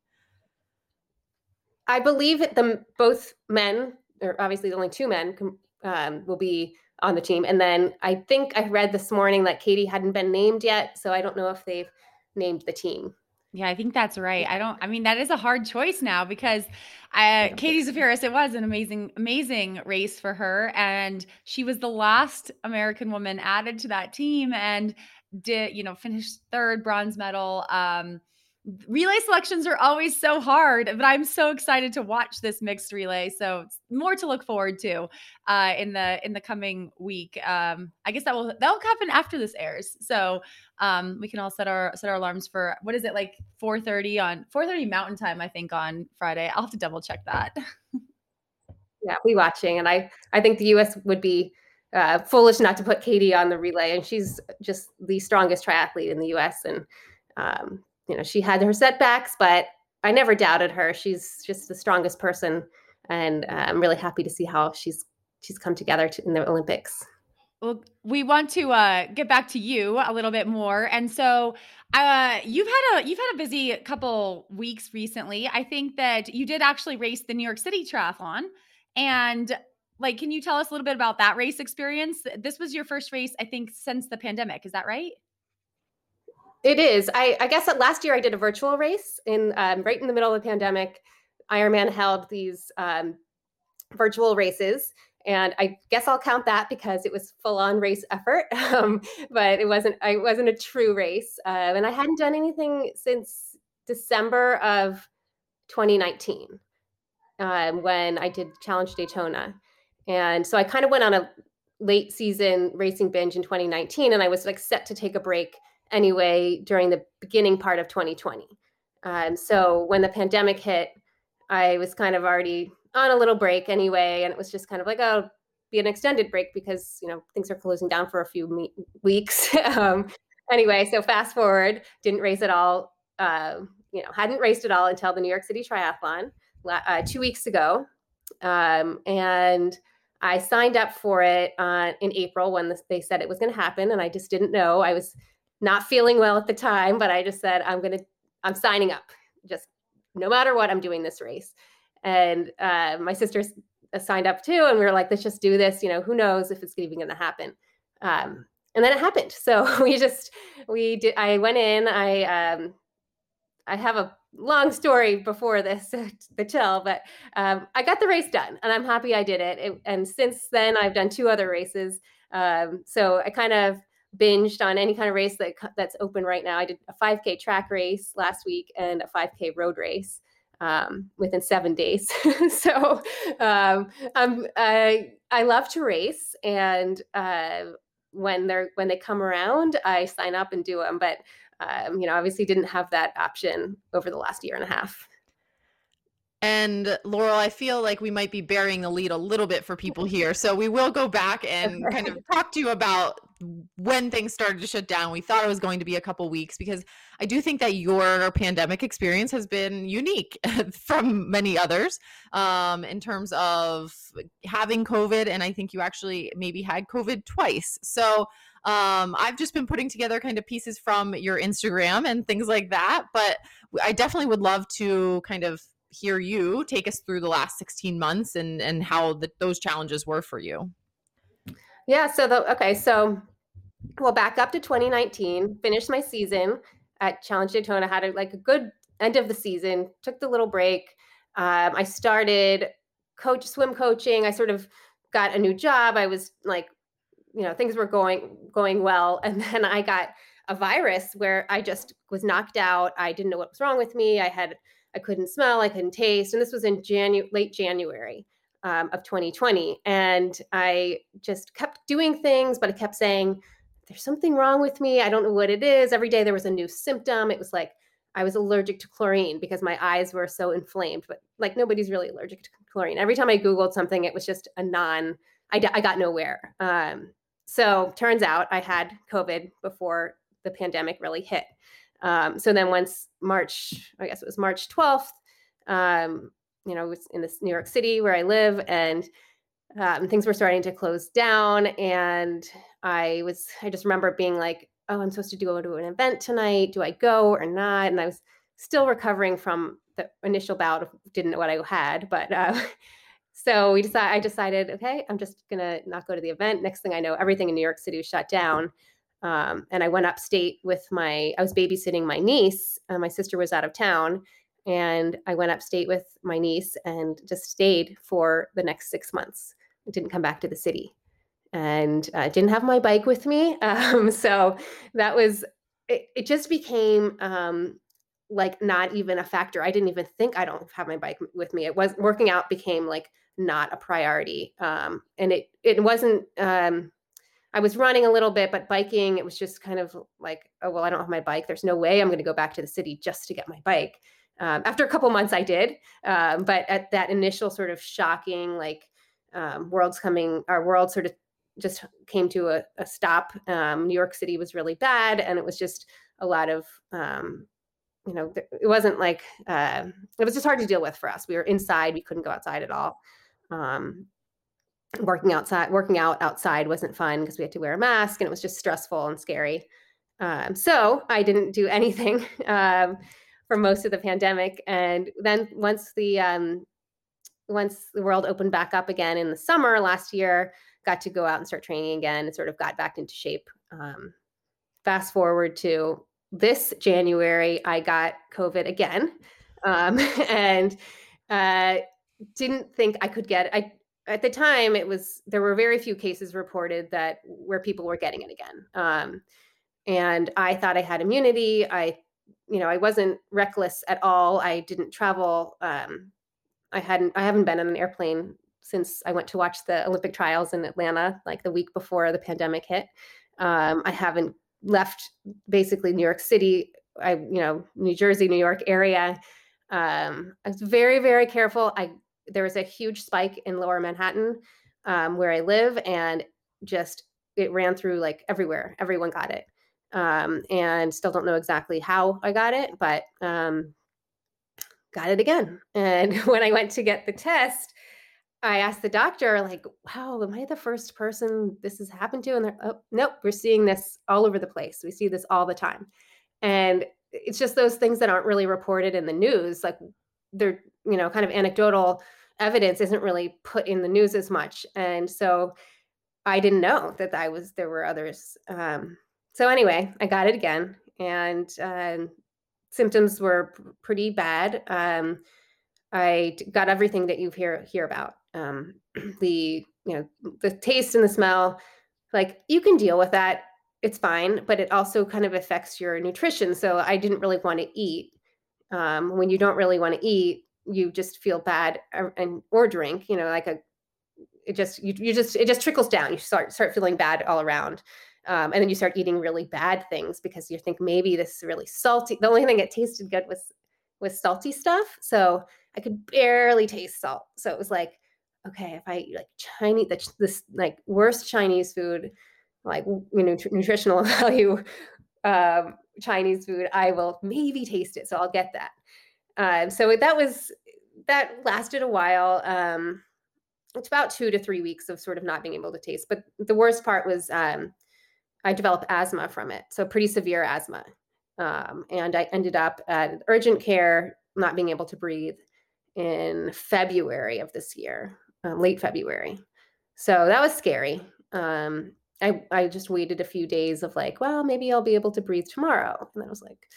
I believe the both men, or obviously only two men um, will be on the team. And then I think I read this morning that Katie hadn't been named yet. So I don't know if they've named the team. Yeah, I think that's right. I don't, I mean, that is a hard choice now because I, I Katie Zaferes, it was an amazing, amazing race for her. And she was the last American woman added to that team and did, you know, finished third, bronze medal. Um, Relay selections are always so hard, but I'm so excited to watch this mixed relay. So it's more to look forward to uh, in the in the coming week. Um, I guess that will that will happen after this airs, so um, we can all set our set our alarms for what is it like four thirty on four thirty Mountain Time, I think, on Friday. I'll have to double check that. Yeah, we watching, and I I think the U S would be uh, foolish not to put Katie on the relay, and she's just the strongest triathlete in the U S and. Um, You know, she had her setbacks, but I never doubted her. She's just the strongest person, and uh, I'm really happy to see how she's she's come together to, in the Olympics. Well, we want to uh, get back to you a little bit more, and so uh, you've had a you've had a busy couple weeks recently. I think that you did actually race the New York City Triathlon, and like, can you tell us a little bit about that race experience? This was your first race, I think, since the pandemic. Is that right? It is. I, I guess that last year I did a virtual race in um, right in the middle of the pandemic. Ironman held these um, virtual races, and I guess I'll count that because it was full-on race effort. Um, but it wasn't. It wasn't a true race, uh, and I hadn't done anything since December of twenty nineteen um, when I did Challenge Daytona, and so I kind of went on a late season racing binge in twenty nineteen, and I was like set to take a break anyway during the beginning part of twenty twenty. Um, so when the pandemic hit, I was kind of already on a little break anyway. And it was just kind of like, oh, be an extended break because, you know, things are closing down for a few me- weeks. um, anyway, so fast forward, didn't race at all. Uh, you know, hadn't raced at all until the New York City Triathlon uh, two weeks ago. Um, and I signed up for it uh, in April when the, they said it was going to happen. And I just didn't know. I was not feeling well at the time, but I just said, I'm going to, I'm signing up. Just no matter what, I'm doing this race. And uh, my sister signed up too. And we were like, let's just do this. You know, who knows if it's even going to happen. Um, and then it happened. So we just we did, I went in, I, um, I have a long story before this, the tell, but um, I got the race done and I'm happy I did it. it and since then I've done two other races. Um, so I kind of binged on any kind of race that that's open right now. I did a five K track race last week and a five K road race um, within seven days. so um, I'm, I, I love to race, and uh, when they're, when they come around, I sign up and do them. But Um, you know, obviously didn't have that option over the last year and a half. And Laurel, I feel like we might be burying the lead a little bit for people here. So we will go back and kind of talk to you about when things started to shut down. We thought it was going to be a couple weeks, because I do think that your pandemic experience has been unique from many others um, in terms of having COVID. And I think you actually maybe had COVID twice. So Um, I've just been putting together kind of pieces from your Instagram and things like that, but I definitely would love to kind of hear you take us through the last sixteen months and, and how the, those challenges were for you. Yeah. So the, okay. So we'll back up to twenty nineteen, finished my season at Challenge Daytona, had a, like a good end of the season, took the little break. Um, I started coach swim coaching. I sort of got a new job. I was like, you know, things were going, going well. And then I got a virus where I just was knocked out. I didn't know what was wrong with me. I had, I couldn't smell, I couldn't taste. And this was in January, late January um, of twenty twenty. And I just kept doing things, but I kept saying, there's something wrong with me. I don't know what it is. Every day there was a new symptom. It was like, I was allergic to chlorine because my eyes were so inflamed, but like nobody's really allergic to chlorine. Every time I Googled something, it was just a non, I, I got nowhere. Um, So turns out I had COVID before the pandemic really hit. Um, so then once March, I guess it was March twelfth, um, you know, it was in this New York City where I live, and um, things were starting to close down. And I was, I just remember being like, oh, I'm supposed to go to an event tonight. Do I go or not? And I was still recovering from the initial bout of didn't know what I had, but uh, So we decided, I decided, okay, I'm just going to not go to the event. Next thing I know, everything in New York City was shut down. Um, and I went upstate with my, I was babysitting my niece. Uh, my sister was out of town, and I went upstate with my niece and just stayed for the next six months. I didn't come back to the city, and I uh, didn't have my bike with me. Um, so that was, it, it just became, um, like not even a factor. I didn't even think I don't have my bike with me. It was working out became like not a priority. Um, and it, it wasn't, um, I was running a little bit, but biking, it was just kind of like, oh, well, I don't have my bike. There's no way I'm going to go back to the city just to get my bike. Um, after a couple months I did. Um, but at that initial sort of shocking, like, um, world's coming, our world sort of just came to a, a stop. Um, New York City was really bad, and it was just a lot of, um, you know, it wasn't like, uh, it was just hard to deal with for us. We were inside, we couldn't go outside at all. Um, working outside, working out outside wasn't fun because we had to wear a mask, and it was just stressful and scary. Um, so I didn't do anything um, for most of the pandemic. And then once the, um, once the world opened back up again in the summer last year, got to go out and start training again and sort of got back into shape. Um, fast forward to this January, I got COVID again, um, and uh, didn't think I could get it. I, at the time, it was, there were very few cases reported that where people were getting it again. Um, and I thought I had immunity. I, you know, I wasn't reckless at all. I didn't travel. Um, I hadn't, I haven't been on an airplane since I went to watch the Olympic trials in Atlanta, like the week before the pandemic hit. Um, I haven't left basically New York City, I, you know, New Jersey, New York area. Um, I was very, very careful. I, there was a huge spike in lower Manhattan, um, where I live, and just, it ran through like everywhere, everyone got it. Um, and still don't know exactly how I got it, but, um, got it again. And when I went to get the test, I asked the doctor, like, wow, am I the first person this has happened to? And they're, oh, nope, we're seeing this all over the place. We see this all the time. And it's just those things that aren't really reported in the news. Like they're, you know, kind of anecdotal evidence isn't really put in the news as much. And so I didn't know that I was, there were others. Um, So anyway, I got it again, and uh, symptoms were p- pretty bad. Um, I got everything that you hear hear about. Um, the you know the taste and the smell, like you can deal with that. It's fine, but it also kind of affects your nutrition. So I didn't really want to eat. Um, when you don't really want to eat, you just feel bad, or, and or drink. You know, like a it just you you just it just trickles down. You start start feeling bad all around. Um, and then you start eating really bad things because you think maybe this is really salty. The only thing that tasted good was was salty stuff. So I could barely taste salt. So it was like, okay, if I eat like Chinese, the, this like worst Chinese food, like you know, tr- nutritional value um, Chinese food, I will maybe taste it. So I'll get that. Um, so that was that lasted a while. Um, it's about two to three weeks of sort of not being able to taste. But the worst part was, um, I developed asthma from it. So pretty severe asthma. Um, and I ended up at urgent care, not being able to breathe in February of this year, uh, late February. So that was scary. Um, I, I just waited a few days of like, well, maybe I'll be able to breathe tomorrow. And then I was like,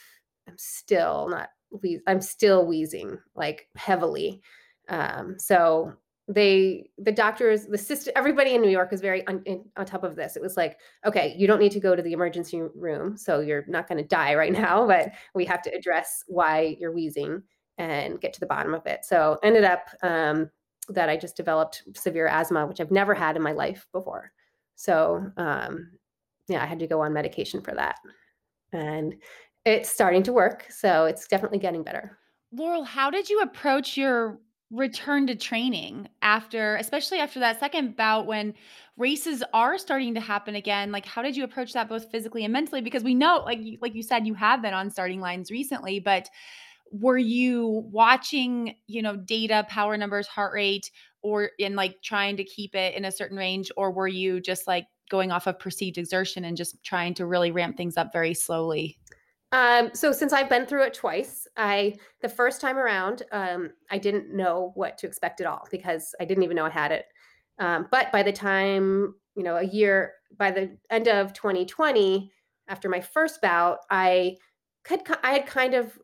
I'm still not, wheez- I'm still wheezing like heavily. Um, so They, the doctors, the system, everybody in New York is very on, in, on top of this. It was like, okay, you don't need to go to the emergency room, so you're not going to die right now, but we have to address why you're wheezing and get to the bottom of it. So ended up um, that I just developed severe asthma, which I've never had in my life before. So um, yeah, I had to go on medication for that, and it's starting to work. So it's definitely getting better. Laurel, how did you approach your return to training after, especially after that second bout when races are starting to happen again? Like, how did you approach that both physically and mentally? Because we know, like you, like you said, you have been on starting lines recently, but were you watching, you know, data, power numbers, heart rate, or in like trying to keep it in a certain range, or were you just like going off of perceived exertion and just trying to really ramp things up very slowly? Um, so since I've been through it twice, I, the first time around, um, I didn't know what to expect at all because I didn't even know I had it. Um, but by the time, you know, a year, by the end of twenty twenty, after my first bout, I could, I had kind of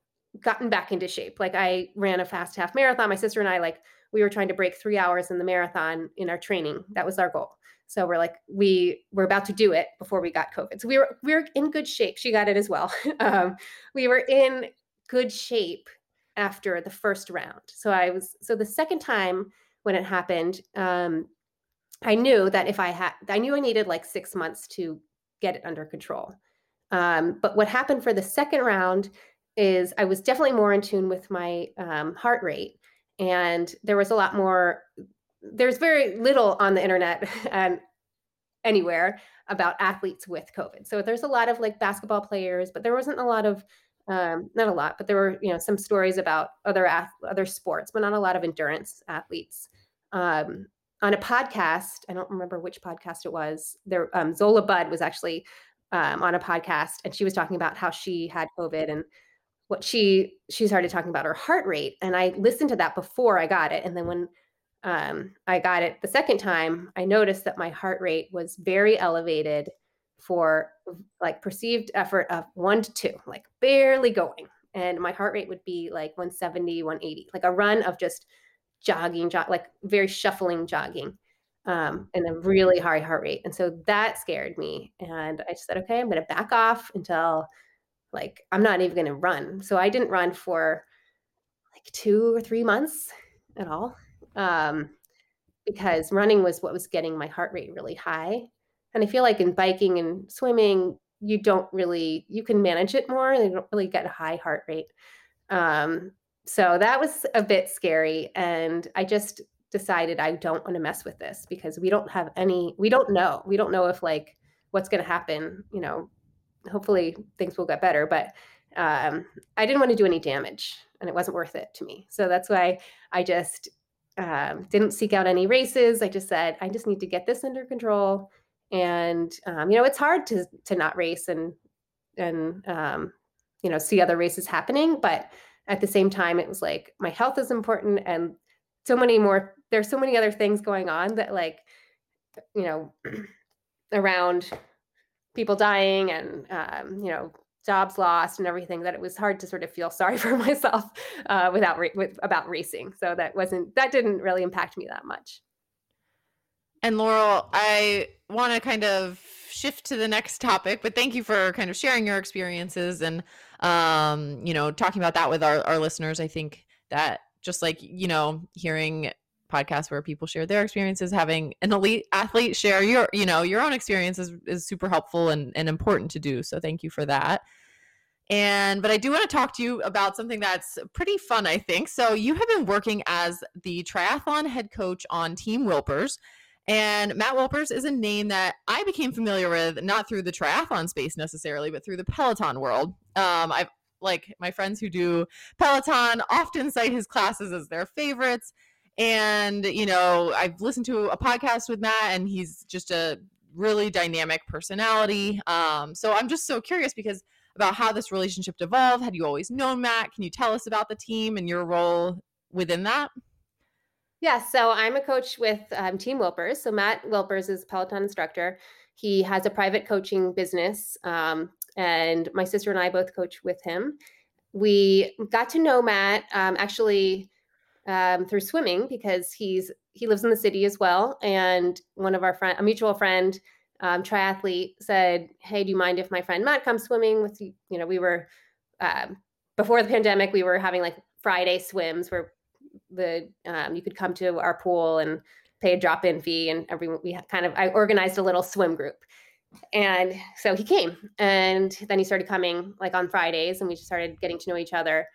gotten back into shape. Like I ran a fast half marathon. My sister and I, like we were trying to break three hours in the marathon in our training. That was our goal. So we're like, we were about to do it before we got COVID. So we were, we were in good shape. She got it as well. Um, we were in good shape after the first round. So I was, so the second time when it happened, um, I knew that if I had, I knew I needed like six months to get it under control. Um, but what happened for the second round is I was definitely more in tune with my um, heart rate, and there was a lot more, there's very little on the internet and anywhere about athletes with COVID. So there's a lot of like basketball players, but there wasn't a lot of, um, not a lot, but there were, you know, some stories about other, other sports, but not a lot of endurance athletes. Um, on a podcast, I don't remember which podcast it was, there, um, Zola Budd was actually um, on a podcast, and she was talking about how she had COVID and what she, she started talking about her heart rate. And I listened to that before I got it. And then when, Um, I got it the second time, I noticed that my heart rate was very elevated for like perceived effort of one to two, like barely going. And my heart rate would be like one seventy, one eighty, like a run of just jogging, jog, like very shuffling jogging, um, and a really high heart rate. And so that scared me. And I just said, okay, I'm going to back off until like, I'm not even going to run. So I didn't run for like two or three months at all. Um, because running was what was getting my heart rate really high. And I feel like in biking and swimming, you don't really, you can manage it more and you don't really get a high heart rate. Um, so that was a bit scary. And I just decided I don't want to mess with this because we don't have any, we don't know. We don't know if like what's going to happen, you know, hopefully things will get better, but, um, I didn't want to do any damage and it wasn't worth it to me. So that's why I just Um, didn't seek out any races. I just said, I just need to get this under control. And, um, you know, it's hard to, to not race and, and, um, you know, see other races happening. But at the same time, it was like, my health is important. And so many more, there's so many other things going on that like, you know, around people dying and, um, you know, jobs lost and everything, that it was hard to sort of feel sorry for myself uh, without with, about racing. So that wasn't, that didn't really impact me that much. And Laurel, I want to kind of shift to the next topic, but thank you for kind of sharing your experiences and, um, you know, talking about that with our, our listeners. I think that just like, you know, hearing podcasts where people share their experiences, having an elite athlete share your, you know, your own experiences is, is super helpful and, and important to do. So thank you for that. And, but I do want to talk to you about something that's pretty fun, I think. So you have been working as the triathlon head coach on Team Wilpers, and Matt Wilpers is a name that I became familiar with, not through the triathlon space necessarily, but through the Peloton world. Um, I've like my friends who do Peloton often cite his classes as their favorites. And, you know, I've listened to a podcast with Matt, and he's just a really dynamic personality. Um, so I'm just so curious because about how this relationship evolved. Had you always known Matt? Can you tell us about the team and your role within that? Yeah, so I'm a coach with um, Team Wilpers. So Matt Wilpers is a Peloton instructor. He has a private coaching business, um, and my sister and I both coach with him. We got to know Matt um, actually Um, through swimming, because he's he lives in the city as well. And one of our friend, a mutual friend, um, triathlete, said, "Hey, do you mind if my friend Matt comes swimming with you?" You know, we were um, before the pandemic, we were having like Friday swims where the um, you could come to our pool and pay a drop-in fee, and every we kind of I organized a little swim group. And so he came, and then he started coming like on Fridays, and we just started getting to know each other.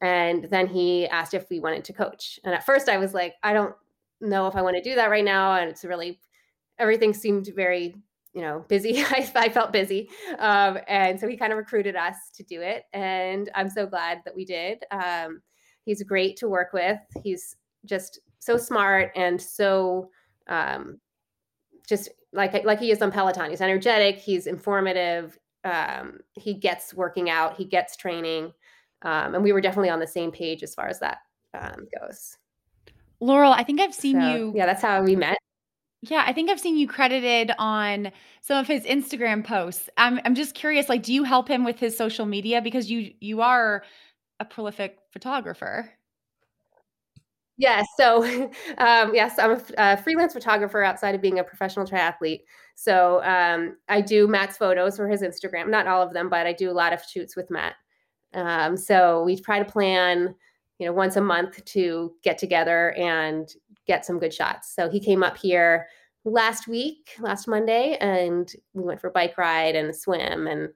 And then he asked if we wanted to coach. And at first I was like, I don't know if I want to do that right now. And it's really, everything seemed very, you know, busy. I, I felt busy. Um, and so he kind of recruited us to do it. And I'm so glad that we did. Um, he's great to work with. He's just so smart and so um, just like, like he is on Peloton. He's energetic. He's informative. Um, he gets working out. He gets training. Um, and we were definitely on the same page as far as that um, goes. Laurel, I think I've seen so, you. Yeah, that's how we met. Yeah, I think I've seen you credited on some of his Instagram posts. I'm I'm just curious, like, do you help him with his social media? Because you you are a prolific photographer. Yeah, so um, yes, I'm a, a freelance photographer outside of being a professional triathlete. So um, I do Matt's photos for his Instagram. Not all of them, but I do a lot of shoots with Matt. Um, so we try to plan, you know, once a month to get together and get some good shots. So he came up here last week, last Monday, and we went for a bike ride and a swim and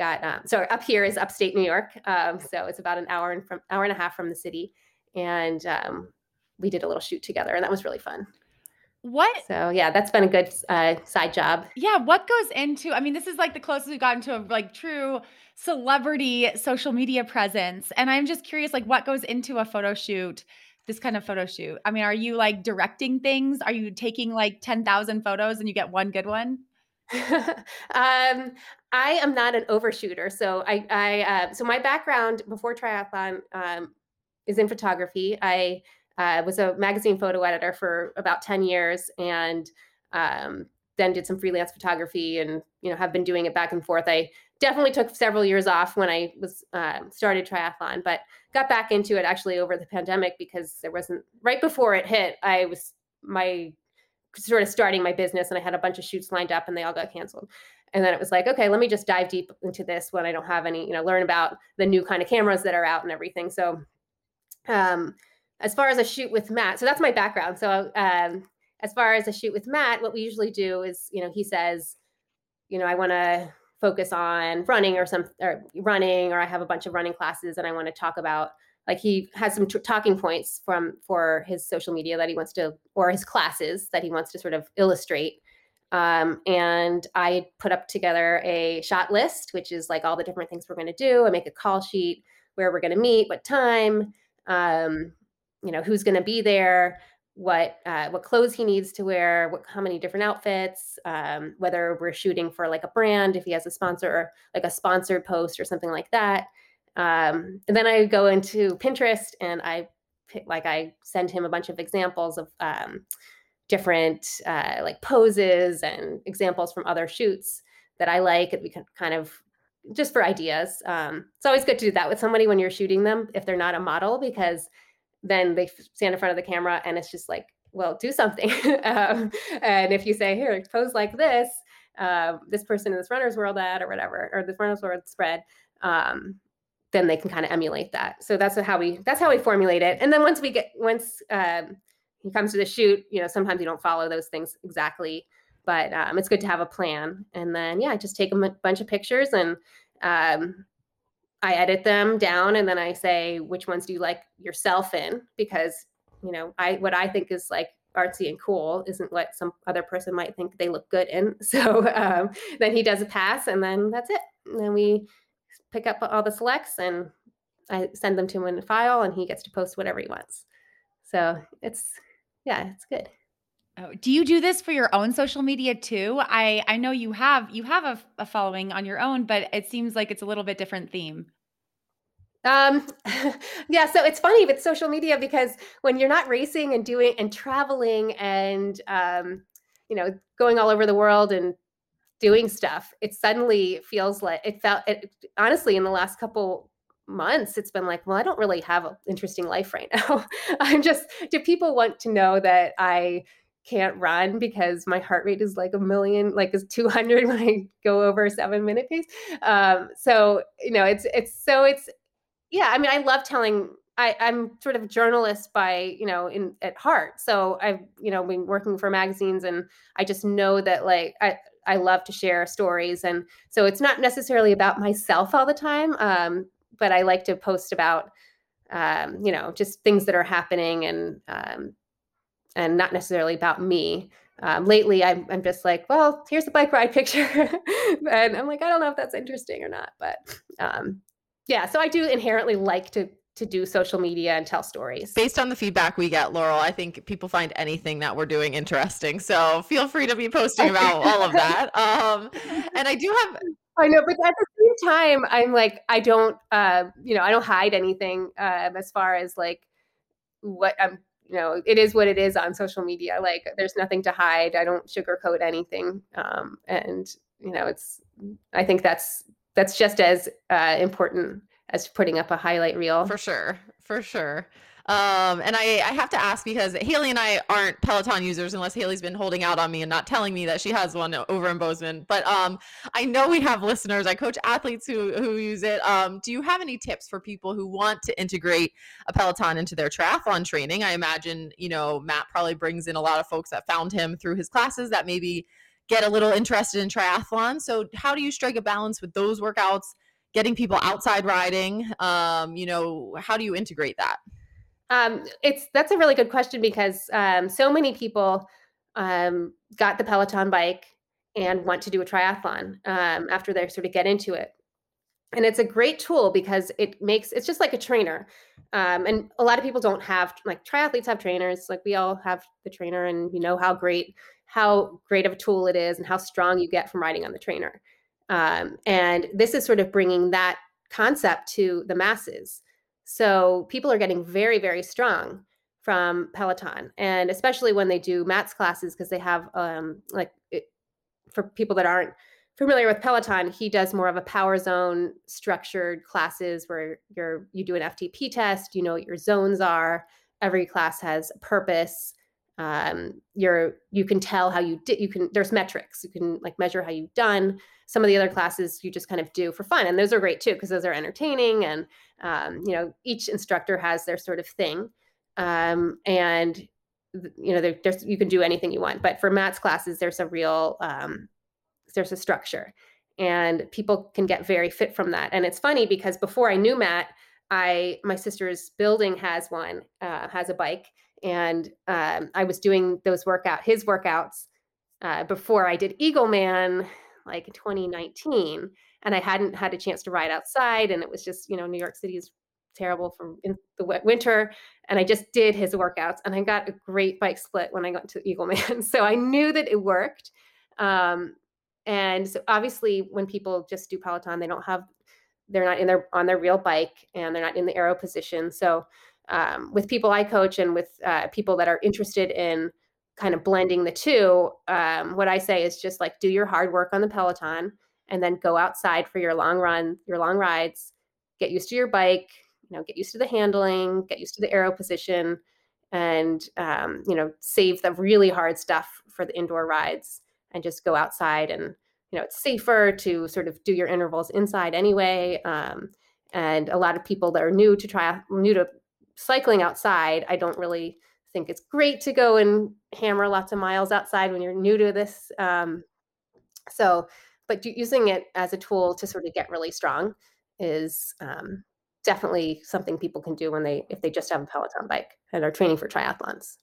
got, um, so up here is upstate New York. Um, so it's about an hour and from hour and a half from the city. And, um, we did a little shoot together, and that was really fun. What? So yeah, that's been a good uh, side job. Yeah. What goes into, I mean, this is like the closest we've gotten to a like true celebrity social media presence. And I'm just curious, like what goes into a photo shoot, this kind of photo shoot? I mean, are you like directing things? Are you taking like ten thousand photos and you get one good one? um, I am not an overshooter. So I, I uh, so my background before triathlon um, is in photography. I I uh, was a magazine photo editor for about ten years, and um, then did some freelance photography, and you know have been doing it back and forth. I definitely took several years off when I was uh, started triathlon, but got back into it actually over the pandemic because there wasn't right before it hit. I was my sort of starting my business, and I had a bunch of shoots lined up, and they all got canceled. And then it was like, okay, let me just dive deep into this when I don't have any, you know, learn about the new kind of cameras that are out and everything. So. Um, As far as a shoot with Matt, so that's my background. So um, as far as a shoot with Matt, what we usually do is, you know, he says, you know, I want to focus on running or some or running, or I have a bunch of running classes and I want to talk about, like he has some t- talking points from for his social media that he wants to, or his classes that he wants to sort of illustrate. Um, and I put up together a shot list, which is like all the different things we're going to do. I make a call sheet, where we're going to meet, what time, um, you know, who's going to be there, what, uh, what clothes he needs to wear, what, how many different outfits, um, whether we're shooting for like a brand, if he has a sponsor, or like a sponsored post or something like that. Um, and then I go into Pinterest and I pick, like, I send him a bunch of examples of, um, different, uh, like poses and examples from other shoots that I like, and we can kind of just for ideas. Um, it's always good to do that with somebody when you're shooting them, if they're not a model, because then they stand in front of the camera and it's just like, well, do something. um, and if you say, here, pose like this, uh, this person in this runner's world ad or whatever, or this runner's world spread, um, then they can kind of emulate that. So that's how we, that's how we formulate it. And then once we get, once um, he comes to the shoot, you know, sometimes you don't follow those things exactly, but um, it's good to have a plan. And then, yeah, I just take a m- bunch of pictures and um, I edit them down. And then I say, which ones do you like yourself in? Because, you know, I, what I think is like artsy and cool isn't what some other person might think they look good in. So um, then he does a pass and then that's it. And then we pick up all the selects and I send them to him in a file and he gets to post whatever he wants. So it's, yeah, it's good. Oh, do you do this for your own social media too? I, I know you have you have a, a following on your own, but it seems like it's a little bit different theme. Um, yeah, so it's funny with social media because when you're not racing and doing and traveling and um, you know, going all over the world and doing stuff, it suddenly feels like it felt. It, honestly, in the last couple months, it's been like, well, I don't really have an interesting life right now. I'm just. Do people want to know that I can't run because my heart rate is like a million, like is two hundred when I go over a seven minute pace. Um, so, you know, it's, it's, so it's, yeah, I mean, I love telling, I, I'm sort of a journalist by, you know, in at heart. So I've, you know, been working for magazines and I just know that like, I, I love to share stories. And so it's not necessarily about myself all the time. Um, but I like to post about, um, you know, just things that are happening and, um, and not necessarily about me. Um, lately, I'm, I'm just like, well, here's the bike ride picture. And I'm like, I don't know if that's interesting or not. But um, yeah, so I do inherently like to to do social media and tell stories. Based on the feedback we get, Laurel, I think people find anything that we're doing interesting. So feel free to be posting about all of that. Um, and I do have... I know, but at the same time, I'm like, I don't, uh, you know, I don't hide anything uh, as far as like what I'm... You know, it is what it is on social media. Like, there's nothing to hide. I don't sugarcoat anything. Um, and, you know, it's, I think that's, that's just as uh, important as putting up a highlight reel. For sure. For sure. Um, and I, I have to ask because Haley and I aren't Peloton users unless Haley's been holding out on me and not telling me that she has one over in Bozeman. But um, I know we have listeners. I coach athletes who who use it. Um, do you have any tips for people who want to integrate a Peloton into their triathlon training? I imagine, you know, Matt probably brings in a lot of folks that found him through his classes that maybe get a little interested in triathlon. So how do you strike a balance with those workouts, getting people outside riding? Um, you know, how do you integrate that? Um, it's, that's a really good question because, um, so many people, um, got the Peloton bike and want to do a triathlon, um, after they sort of get into it. And it's a great tool because it makes, it's just like a trainer. Um, and a lot of people don't have, like triathletes have trainers, like we all have the trainer and you know how great, how great of a tool it is and how strong you get from riding on the trainer. Um, and this is sort of bringing that concept to the masses. So people are getting very, very strong from Peloton, and especially when they do Matt's classes, because they have um, like it, for people that aren't familiar with Peloton, he does more of a power zone structured classes where you're you do an F T P test, you know what your zones are. Every class has a purpose. Um, you're you can tell how you did. You can there's metrics. You can like measure how you've done. Some of the other classes you just kind of do for fun. And those are great too, because those are entertaining. And, um, you know, each instructor has their sort of thing. Um, and, you know, there, there's, you can do anything you want. But for Matt's classes, there's a real, um, there's a structure. And people can get very fit from that. And it's funny because before I knew Matt, I my sister's building has one, uh, has a bike. And um, I was doing those workout, his workouts uh, before I did Eagleman, like twenty nineteen, and I hadn't had a chance to ride outside. And it was just, you know, New York City is terrible for in the winter. And I just did his workouts and I got a great bike split when I got to Eagleman. So I knew that it worked. Um, and so obviously when people just do Peloton, they don't have, they're not in their, on their real bike and they're not in the aero position. So um, with people I coach and with uh, people that are interested in kind of blending the two, um, what I say is just like do your hard work on the Peloton and then go outside for your long run, your long rides, get used to your bike, you know, get used to the handling, get used to the aero position, and, um, you know, save the really hard stuff for the indoor rides and just go outside. And, you know, it's safer to sort of do your intervals inside anyway. Um, and a lot of people that are new to tri- new to cycling outside, I don't really think it's great to go and hammer lots of miles outside when you're new to this. Um, so, but using it as a tool to sort of get really strong is um, definitely something people can do when they, if they just have a Peloton bike and are training for triathlons.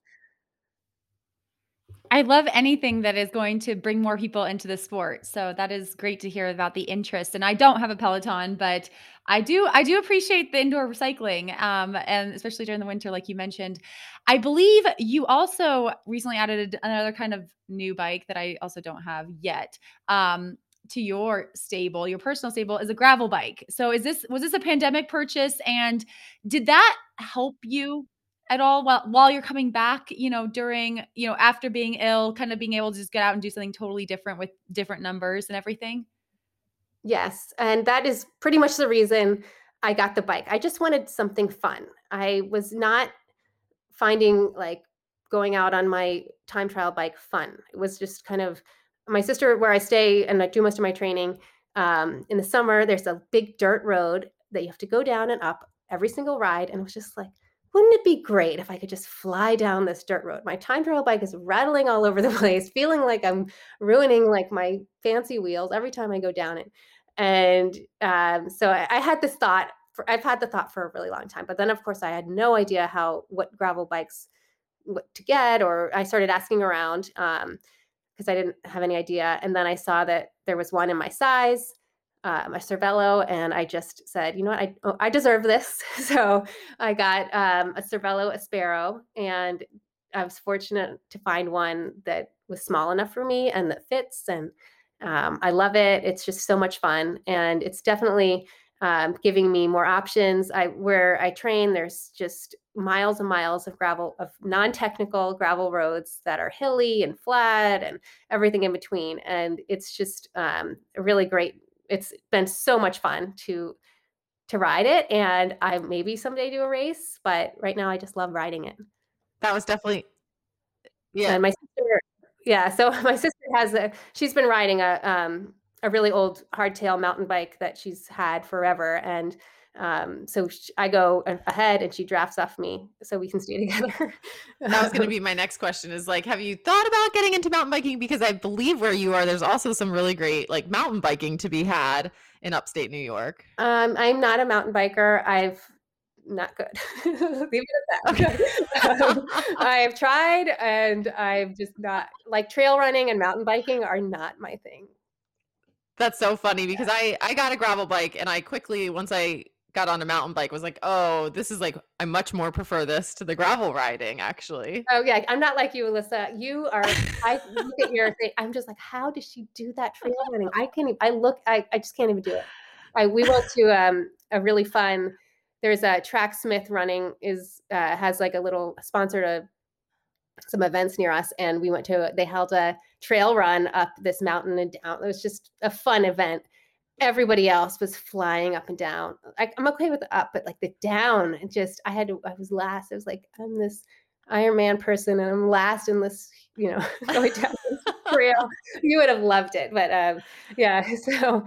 I love anything that is going to bring more people into the sport. So that is great to hear about the interest. And I don't have a Peloton, but I do I do appreciate the indoor cycling, um, and especially during the winter, like you mentioned. I believe you also recently added another kind of new bike that I also don't have yet um, to your stable. Your personal stable is a gravel bike. So is this was this a pandemic purchase? And did that help you at all while, while you're coming back, you know, during, you know, after being ill, kind of being able to just get out and do something totally different with different numbers and everything? Yes. And that is pretty much the reason I got the bike. I just wanted something fun. I was not finding like going out on my time trial bike fun. It was just kind of my sister where I stay and I do most of my training. Um, in the summer, there's a big dirt road that you have to go down and up every single ride. And it was just like, wouldn't it be great if I could just fly down this dirt road? My time trial bike is rattling all over the place, feeling like I'm ruining like my fancy wheels every time I go down it. And um, so I, I had this thought, for, I've had the thought for a really long time, but then of course I had no idea how, what gravel bikes what to get, or I started asking around um, because I didn't have any idea. And then I saw that there was one in my size, Um, a Cervelo, and I just said, you know what, I I deserve this. So I got um, a Cervelo Aspero, and I was fortunate to find one that was small enough for me and that fits. And um, I love it. It's just so much fun, and it's definitely um, giving me more options. I where I train, there's just miles and miles of gravel, of non-technical gravel roads that are hilly and flat and everything in between, and it's just um, a really great. It's been so much fun to to ride it, and I maybe someday do a race, but right now I just love riding it. That was definitely, yeah. And my sister, yeah. So my sister has a, she's been riding a um a really old hardtail mountain bike that she's had forever, and um so she, I go ahead and she drafts off me so we can stay together. That was going to be my next question is like, have you thought about getting into mountain biking? Because I believe where you are, there's also some really great like mountain biking to be had in upstate New York. Um, I'm not a mountain biker. I've not good. Leave it at that. Okay. um, I've tried and I've just not like trail running and mountain biking are not my thing. That's so funny because yeah. I, I got a gravel bike and I quickly, once I got on a mountain bike, was like, oh, this is like, I much more prefer this to the gravel riding, actually. Oh yeah, I'm not like you, Alyssa. You are, I look at your thing, I'm just like, how does she do that trail running? I can't, I look, I, I just can't even do it. I, we went to um, a really fun, there's a Tracksmith running is, uh, has like a little sponsor to some events near us. And we went to, they held a trail run up this mountain and down. It was just a fun event. Everybody else was flying up and down. I, I'm okay with the up, but like the down, it just, I had to, I was last. I was like, I'm this Iron Man person and I'm last in this, you know, going down this trail. You would have loved it. But um, yeah, so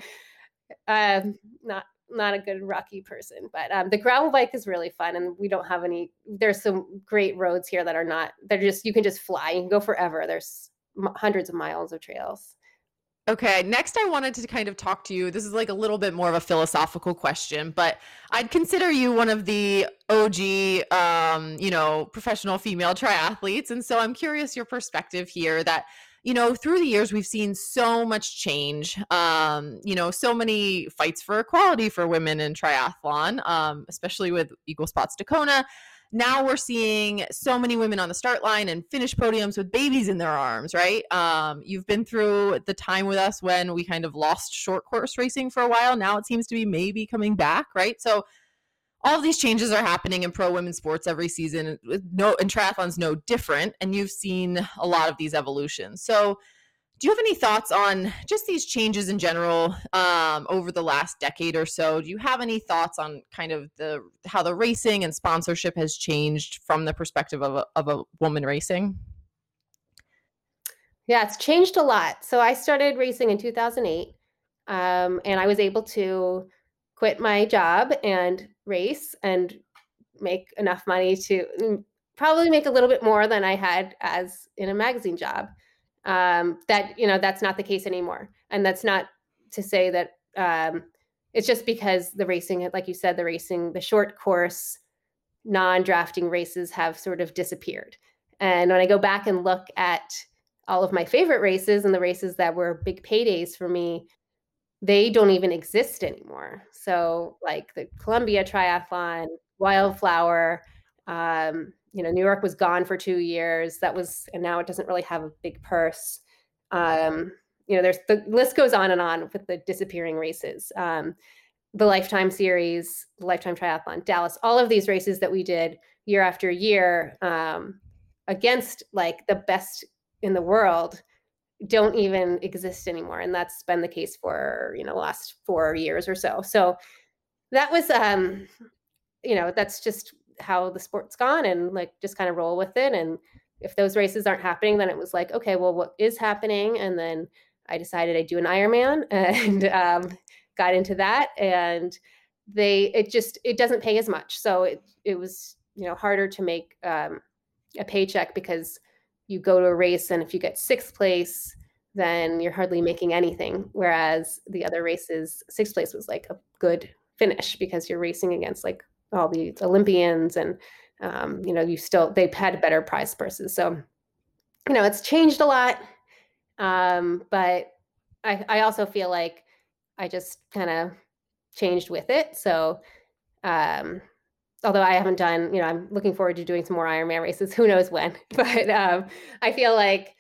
um, not, not a good rocky person, but um, the gravel bike is really fun. And we don't have any, there's some great roads here that are not, they're just, you can just fly, you can go forever. There's m- hundreds of miles of trails. Okay, next I wanted to kind of talk to you. This is like a little bit more of a philosophical question, but I'd consider you one of the O G, um, you know, professional female triathletes. And so I'm curious your perspective here that, you know, through the years, we've seen so much change, um, you know, so many fights for equality for women in triathlon, um, especially with equal spots to Kona. Now we're seeing so many women on the start line and finish podiums with babies in their arms, right? Um, you've been through the time with us when we kind of lost short course racing for a while. Now it seems to be maybe coming back, right? So all these changes are happening in pro women's sports every season. No, and triathlon's no different. And you've seen a lot of these evolutions. So Do you have any thoughts on just these changes in general um, over the last decade or so? Do you have any thoughts on kind of the how the racing and sponsorship has changed from the perspective of a, of a woman racing? Yeah, it's changed a lot. So I started racing in two thousand eight, um, and I was able to quit my job and race and make enough money to probably make a little bit more than I had as in a magazine job. Um, that, you know, that's not the case anymore. And that's not to say that, um, it's just because the racing, like you said, the racing, the short course, non-drafting races have sort of disappeared. And when I go back and look at all of my favorite races and the races that were big paydays for me, they don't even exist anymore. So like the Columbia Triathlon, Wildflower, um, you know, New York was gone for two years. That was, and now it doesn't really have a big purse. Um, you know, there's the list goes on and on with the disappearing races. Um, the Lifetime Series, the Lifetime Triathlon, Dallas, all of these races that we did year after year um, against like the best in the world don't even exist anymore. And that's been the case for, you know, the last four years or so. So that was, um, you know, that's just how the sport's gone, and like just kind of roll with it. And if those races aren't happening, then it was like, okay, well, what is happening? And then I decided I'd do an Ironman and um, got into that. And they, it just, it doesn't pay as much. So it, it was, you know, harder to make um, a paycheck, because you go to a race and if you get sixth place, then you're hardly making anything. Whereas the other races, sixth place was like a good finish, because you're racing against like all the Olympians, and um, you know, you still, they've had better prize purses. So, you know, it's changed a lot. Um, but I, I also feel like I just kind of changed with it. So, um, although I haven't done, you know, I'm looking forward to doing some more Ironman races, who knows when, but um, I feel like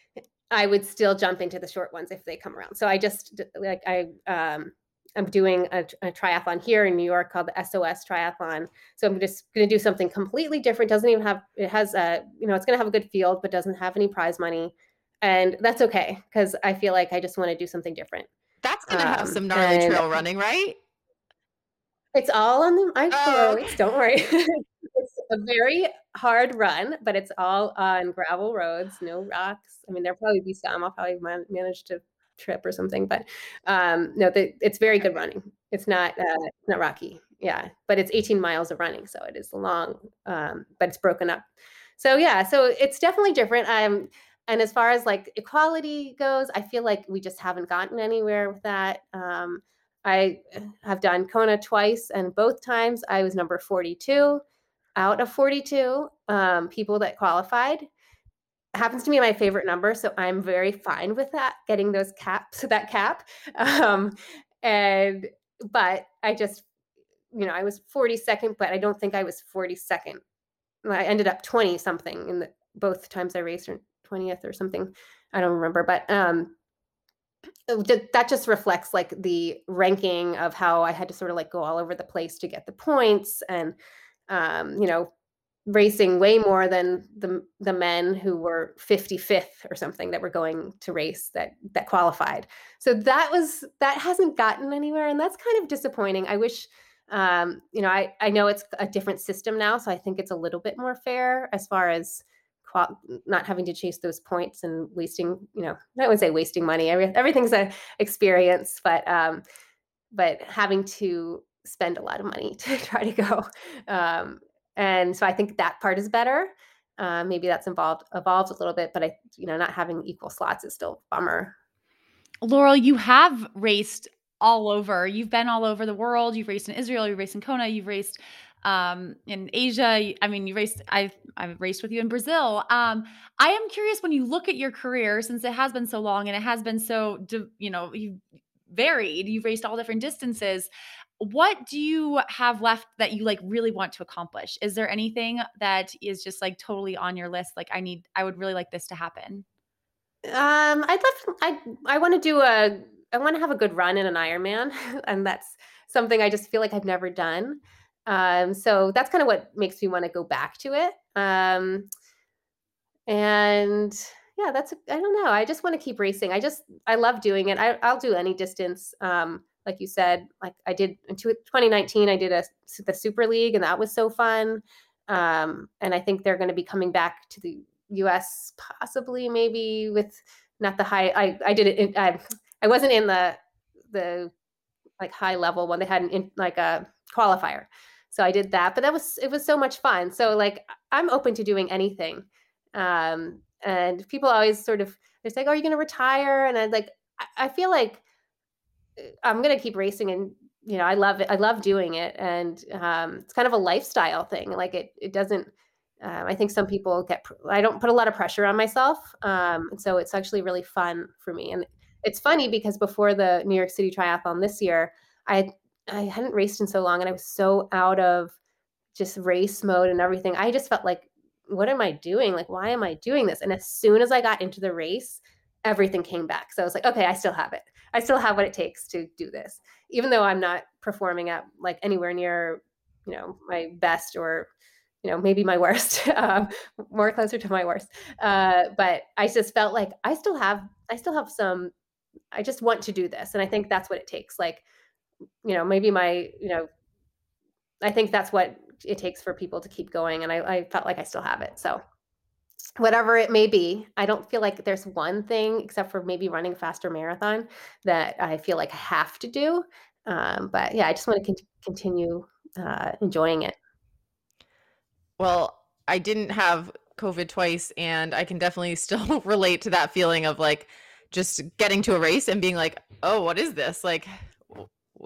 I would still jump into the short ones if they come around. So I just like, I, um, I'm doing a, a triathlon here in New York called the S O S Triathlon. So I'm just going to do something completely different. Doesn't even have, it has a, you know, it's going to have a good field, but doesn't have any prize money. And that's okay, because I feel like I just want to do something different. That's going to um, have some gnarly and, trail running, right? It's all on the, I oh, okay. Don't worry. It's a very hard run, but it's all on gravel roads, no rocks. I mean, there'll probably be some, I'll probably man- manage to trip or something, but um no the, it's very good running. It's not uh not rocky. Yeah, but it's eighteen miles of running, so it is long, um but it's broken up. So yeah, so it's definitely different. Um and as far as like equality goes, I feel like we just haven't gotten anywhere with that. um I have done Kona twice, and both times I was number forty-two out of forty-two um people that qualified. Happens to be my favorite number, so I'm very fine with that, getting those caps, that cap. Um, and but I just, you know, I was forty-second, but I don't think I was forty-second. I ended up twenty something in the, both times I raced, or twentieth or something. I don't remember, but um, that just reflects like the ranking of how I had to sort of like go all over the place to get the points, and um, you know, racing way more than the the men who were fifty-fifth or something that were going to race that that qualified. So that was, that hasn't gotten anywhere, and that's kind of disappointing. I wish, um, you know, I, I know it's a different system now, so I think it's a little bit more fair as far as qual- not having to chase those points and wasting, you know, I wouldn't say wasting money. Every, everything's an experience, but um, but having to spend a lot of money to try to go. Um, And so I think that part is better. Uh, maybe that's involved, evolved a little bit, but I, you know, not having equal slots is still a bummer. Laurel, you have raced all over. You've been all over the world. You've raced in Israel. You've raced in Kona. You've raced um, in Asia. I mean, you raced. I've I've raced with you in Brazil. Um, I am curious, when you look at your career, since it has been so long and it has been so, you know, you varied. You've raced all different distances. What do you have left that you like really want to accomplish? Is there anything that is just like totally on your list? Like I need, I would really like this to happen. Um, I'd love, I, I want to do a, I want to have a good run in an Ironman. And that's something I just feel like I've never done. Um, so that's kind of what makes me want to go back to it. Um, and yeah, that's, I don't know. I just want to keep racing. I just, I love doing it. I, I'll do any distance. Um, like you said, like I did in twenty nineteen, I did a, the Super League, and that was so fun. Um, and I think they're going to be coming back to the U S possibly, maybe with not the high, I, I did it. In, I, I wasn't in the, the like high level one. They had an, in, like a qualifier. So I did that, but that was, it was so much fun. So like, I'm open to doing anything. Um, and people always sort of, they're like, oh, are you going to retire? And I like, I, I feel like I'm going to keep racing, and, you know, I love it. I love doing it. And, um, it's kind of a lifestyle thing. Like it, it doesn't, um, I think some people get, I don't put a lot of pressure on myself. Um, and so it's actually really fun for me. And it's funny because before the New York City Triathlon this year, I, I hadn't raced in so long, and I was so out of just race mode and everything. I just felt like, what am I doing? Like, why am I doing this? And as soon as I got into the race, everything came back. So I was like, okay, I still have it. I still have what it takes to do this, even though I'm not performing at like anywhere near, you know, my best, or, you know, maybe my worst, um, more closer to my worst. Uh, but I just felt like I still have, I still have some, I just want to do this. And I think that's what it takes. Like, you know, maybe my, you know, I think that's what it takes for people to keep going. And I, I felt like I still have it. So whatever it may be, I don't feel like there's one thing, except for maybe running a faster marathon, that I feel like I have to do. Um, but yeah, I just want to con- continue uh, enjoying it. Well, I didn't have COVID twice, and I can definitely still relate to that feeling of like just getting to a race and being like, oh, what is this? Like,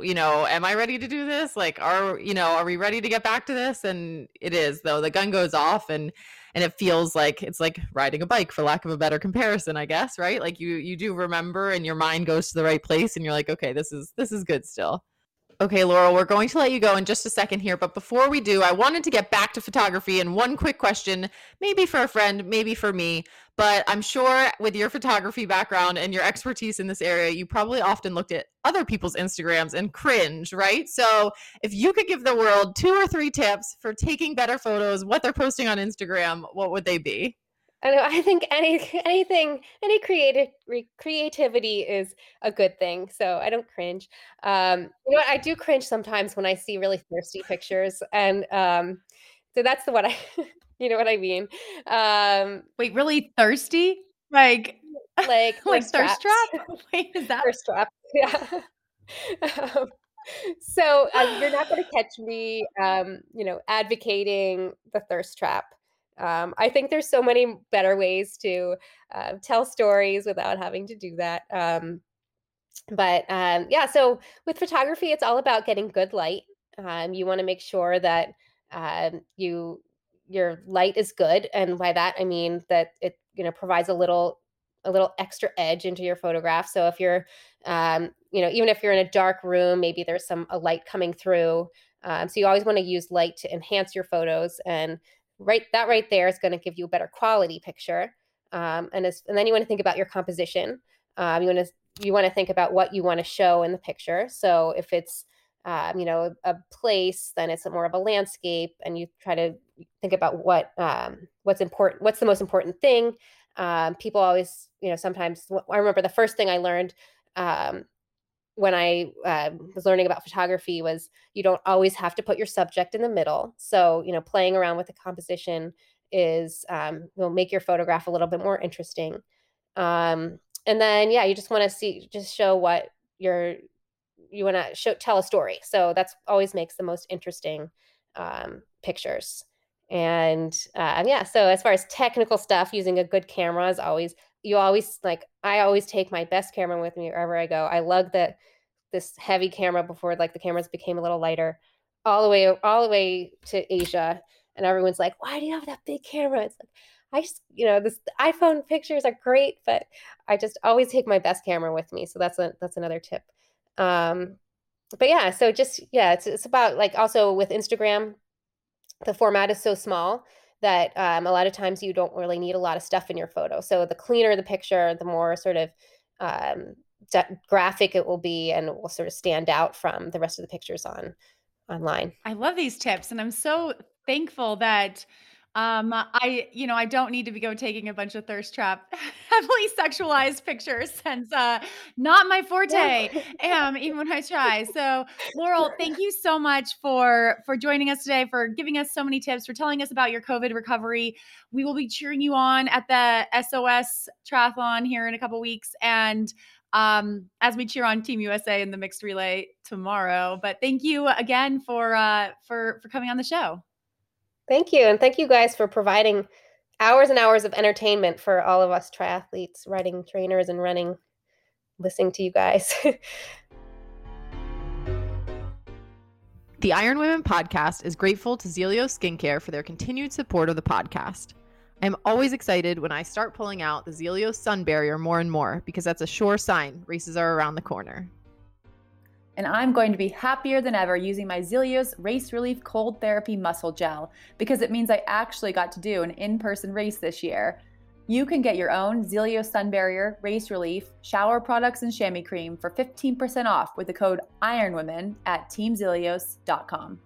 you know, am I ready to do this? Like, are, you know, are we ready to get back to this? And it is, though, the gun goes off, and, and it feels like it's like riding a bike, for lack of a better comparison, I guess. Right. Like you, you do remember, and your mind goes to the right place, and you're like, okay, this is, this is good still. Okay, Laurel, we're going to let you go in just a second here. But before we do, I wanted to get back to photography, and one quick question, maybe for a friend, maybe for me, but I'm sure with your photography background and your expertise in this area, you probably often looked at other people's Instagrams and cringe, right? So if you could give the world two or three tips for taking better photos, what they're posting on Instagram, what would they be? I know. I think any anything, any creative re- creativity is a good thing. So I don't cringe. Um, you know what? I do cringe sometimes when I see really thirsty pictures, and um, so that's the one I, you know what I mean. Um, Wait, really thirsty? Like, like, like, like thirst trap? Wait, is that thirst trap? Yeah. um, so um, you're not going to catch me, um, you know, advocating the thirst trap. Um, I think there's so many better ways to uh, tell stories without having to do that. Um, but um, yeah, so with photography, it's all about getting good light. Um, you want to make sure that um, you your light is good, and by that I mean that it you know provides a little a little extra edge into your photograph. So if you're um, you know even if you're in a dark room, maybe there's some a light coming through. Um, so you always want to use light to enhance your photos, and right, that right there is going to give you a better quality picture, um, and as, and then you want to think about your composition. Um, you want to you want to think about what you want to show in the picture. So if it's um, you know a place, then it's more of a landscape, and you try to think about what um, what's important, what's the most important thing. Um, people always, you know, sometimes I remember the first thing I learned um, when I uh, was learning about photography was you don't always have to put your subject in the middle. So, you know, playing around with the composition is, um, will make your photograph a little bit more interesting. Um, and then, yeah, you just want to see, just show what you're, you want to show, tell a story. So that's always makes the most interesting um, pictures. And uh, yeah, so as far as technical stuff, using a good camera is always, you always like, I always take my best camera with me wherever I go. I lug the, this heavy camera before like the cameras became a little lighter all the way, all the way to Asia. And everyone's like, why do you have that big camera? It's like, I just, you know, this iPhone pictures are great, but I just always take my best camera with me. So that's a, that's another tip. Um, but yeah, so just, yeah, it's, it's about like also with Instagram, the format is so small that um, a lot of times you don't really need a lot of stuff in your photo. So the cleaner the picture, the more sort of um, de- graphic it will be, and it will sort of stand out from the rest of the pictures on online. I love these tips, and I'm so thankful that Um, I, you know, I don't need to be go taking a bunch of thirst trap, heavily sexualized pictures, since uh, not my forte, um, even when I try. So Laurel, thank you so much for, for joining us today, for giving us so many tips, for telling us about your COVID recovery. We will be cheering you on at the S O S Triathlon here in a couple weeks. And um, as we cheer on Team U S A in the mixed relay tomorrow, but thank you again for, uh, for, for coming on the show. Thank you. And thank you guys for providing hours and hours of entertainment for all of us triathletes, riding trainers and running, listening to you guys. The Iron Women podcast is grateful to Zealios Skincare for their continued support of the podcast. I'm always excited when I start pulling out the Zealios sun barrier more and more, because that's a sure sign races are around the corner. And I'm going to be happier than ever using my Zealios Race Relief Cold Therapy Muscle Gel, because it means I actually got to do an in-person race this year. You can get your own Zealios Sun Barrier, Race Relief, Shower Products, and Chamois Cream for fifteen percent off with the code IRONWOMEN at team zealios dot com.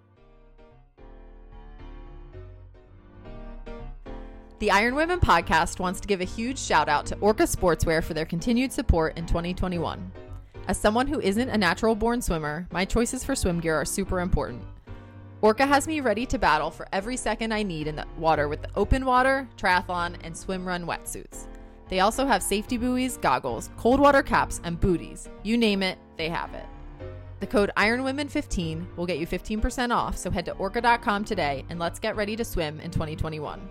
The Iron Women podcast wants to give a huge shout out to Orca Sportswear for their continued support in twenty twenty-one. As someone who isn't a natural-born swimmer, my choices for swim gear are super important. Orca has me ready to battle for every second I need in the water with the open water, triathlon, and swim-run wetsuits. They also have safety buoys, goggles, cold water caps, and booties. You name it, they have it. The code iron women fifteen will get you fifteen percent off, so head to orca dot com today and let's get ready to swim in twenty twenty-one.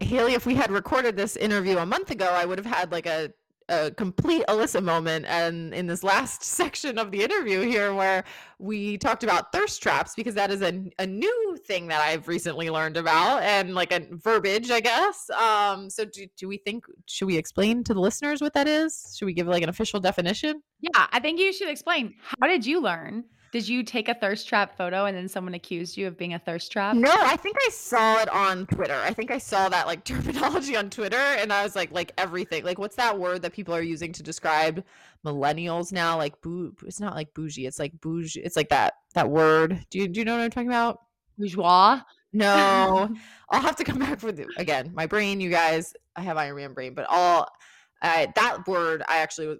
Haley, if we had recorded this interview a month ago, I would have had like a a complete Alyssa moment. And in this last section of the interview here, where we talked about thirst traps, because that is a, a new thing that I've recently learned about, and like a verbiage, I guess. Um, so do, do we think, should we explain to the listeners what that is? Should we give like an official definition? Yeah, I think you should explain. How did you learn? Did you take a thirst trap photo and then someone accused you of being a thirst trap? No, I think I saw it on Twitter. I think I saw that like terminology on Twitter, and I was like, like everything. Like, what's that word that people are using to describe millennials now? Like, boo. It's not like bougie. It's like bougie. It's like that that word. Do you do you know what I'm talking about? Bourgeois. No, I'll have to come back with it again. My brain, you guys. I have Iron Man brain, but all uh, that word I actually was.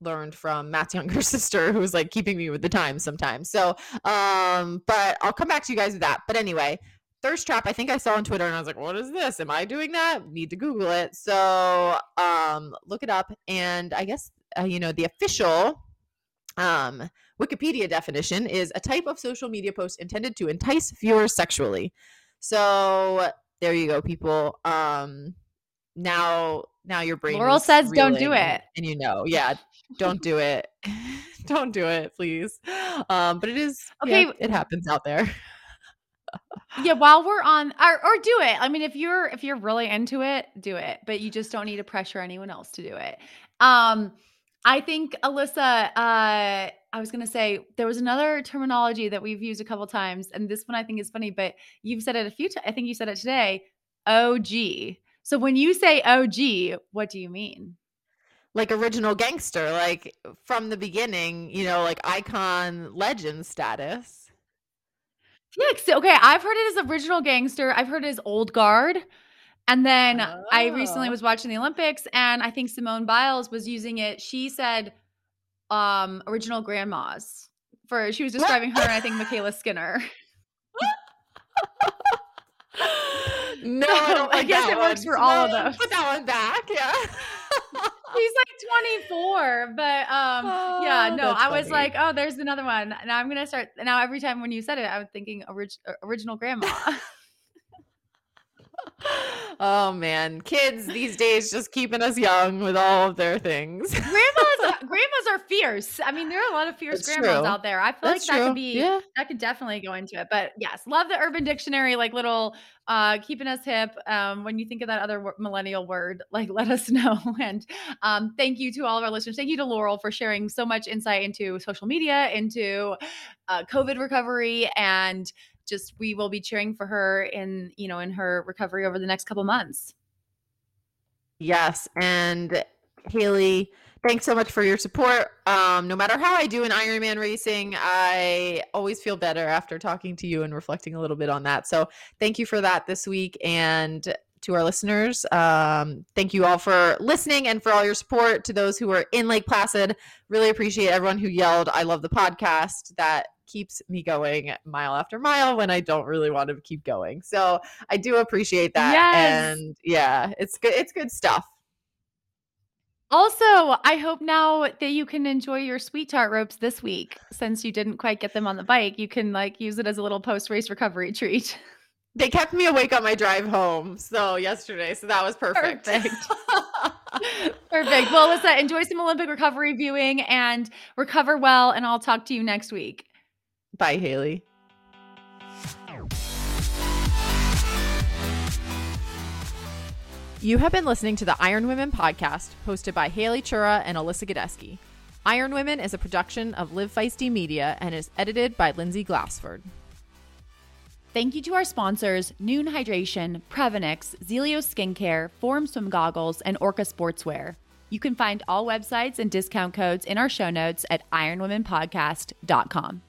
learned from Matt's younger sister, who was like keeping me with the times sometimes. So, um, but I'll come back to you guys with that. But anyway, thirst trap, I think I saw on Twitter and I was like, what is this? Am I doing that? Need to Google it. So, um, look it up. And I guess, uh, you know, the official, um, Wikipedia definition is a type of social media post intended to entice viewers sexually. So there you go, people. Um, now, now your brain. Laurel says, don't do it. And you know, yeah. Don't do it. Don't do it, please. Um, but it is okay. Yeah, it happens out there. Yeah. While we're on, or, or do it. I mean, if you're if you're really into it, do it. But you just don't need to pressure anyone else to do it. Um, I think Alyssa. Uh, I was gonna say there was another terminology that we've used a couple times, and this one I think is funny. But you've said it a few times. I think you said it today. O G. So when you say O G, what do you mean? Like original gangster, like from the beginning, you know, like icon legend status. Yeah. Okay. I've heard it as original gangster. I've heard it as old guard. And then oh. I recently was watching the Olympics, and I think Simone Biles was using it. She said um, original grandmas for, she was describing her, and I think Michaela Skinner. No, so I, don't like I guess that it works one. for all of us. Put that one back. Yeah. She's like twenty-four, but um, oh, yeah, no, I was funny. like, oh, there's another one. Now I'm going to start. Now, every time when you said it, I was thinking orig- original grandma. Oh, man. Kids these days just keeping us young with all of their things. grandmas grandmas are fierce. I mean, there are a lot of fierce That's grandmas true. out there. I feel That's like that true. could be, yeah. that could definitely go into it. But yes, love the Urban Dictionary, like little uh, keeping us hip. Um, when you think of that other w- millennial word, like let us know. And um, thank you to all of our listeners. Thank you to Laurel for sharing so much insight into social media, into uh, COVID recovery, and just we will be cheering for her in, you know, in her recovery over the next couple months. Yes. And Haley, Thanks so much for your support. Um, no matter how I do in Ironman racing, I always feel better after talking to you and reflecting a little bit on that. So thank you for that this week. And to our listeners, um, thank you all for listening and for all your support. To those who are in Lake Placid, really appreciate everyone who yelled, "I love the podcast." That keeps me going mile after mile when I don't really want to keep going. So I do appreciate that. Yes. And yeah, it's good. It's good stuff. Also, I hope now that you can enjoy your sweet tart ropes this week. Since you didn't quite get them on the bike, you can like use it as a little post-race recovery treat. They kept me awake on my drive home. So yesterday, so that was perfect. Perfect. Perfect. Well, Alyssa, enjoy some Olympic recovery viewing and recover well. And I'll talk to you next week. Bye, Haley. You have been listening to the Iron Women podcast, hosted by Haley Chura and Alyssa Gadeski. Iron Women is a production of Live Feisty Media and is edited by Lindsay Glassford. Thank you to our sponsors, Noon Hydration, Prevenix, Zealios Skincare, Form Swim Goggles, and Orca Sportswear. You can find all websites and discount codes in our show notes at iron women podcast dot com.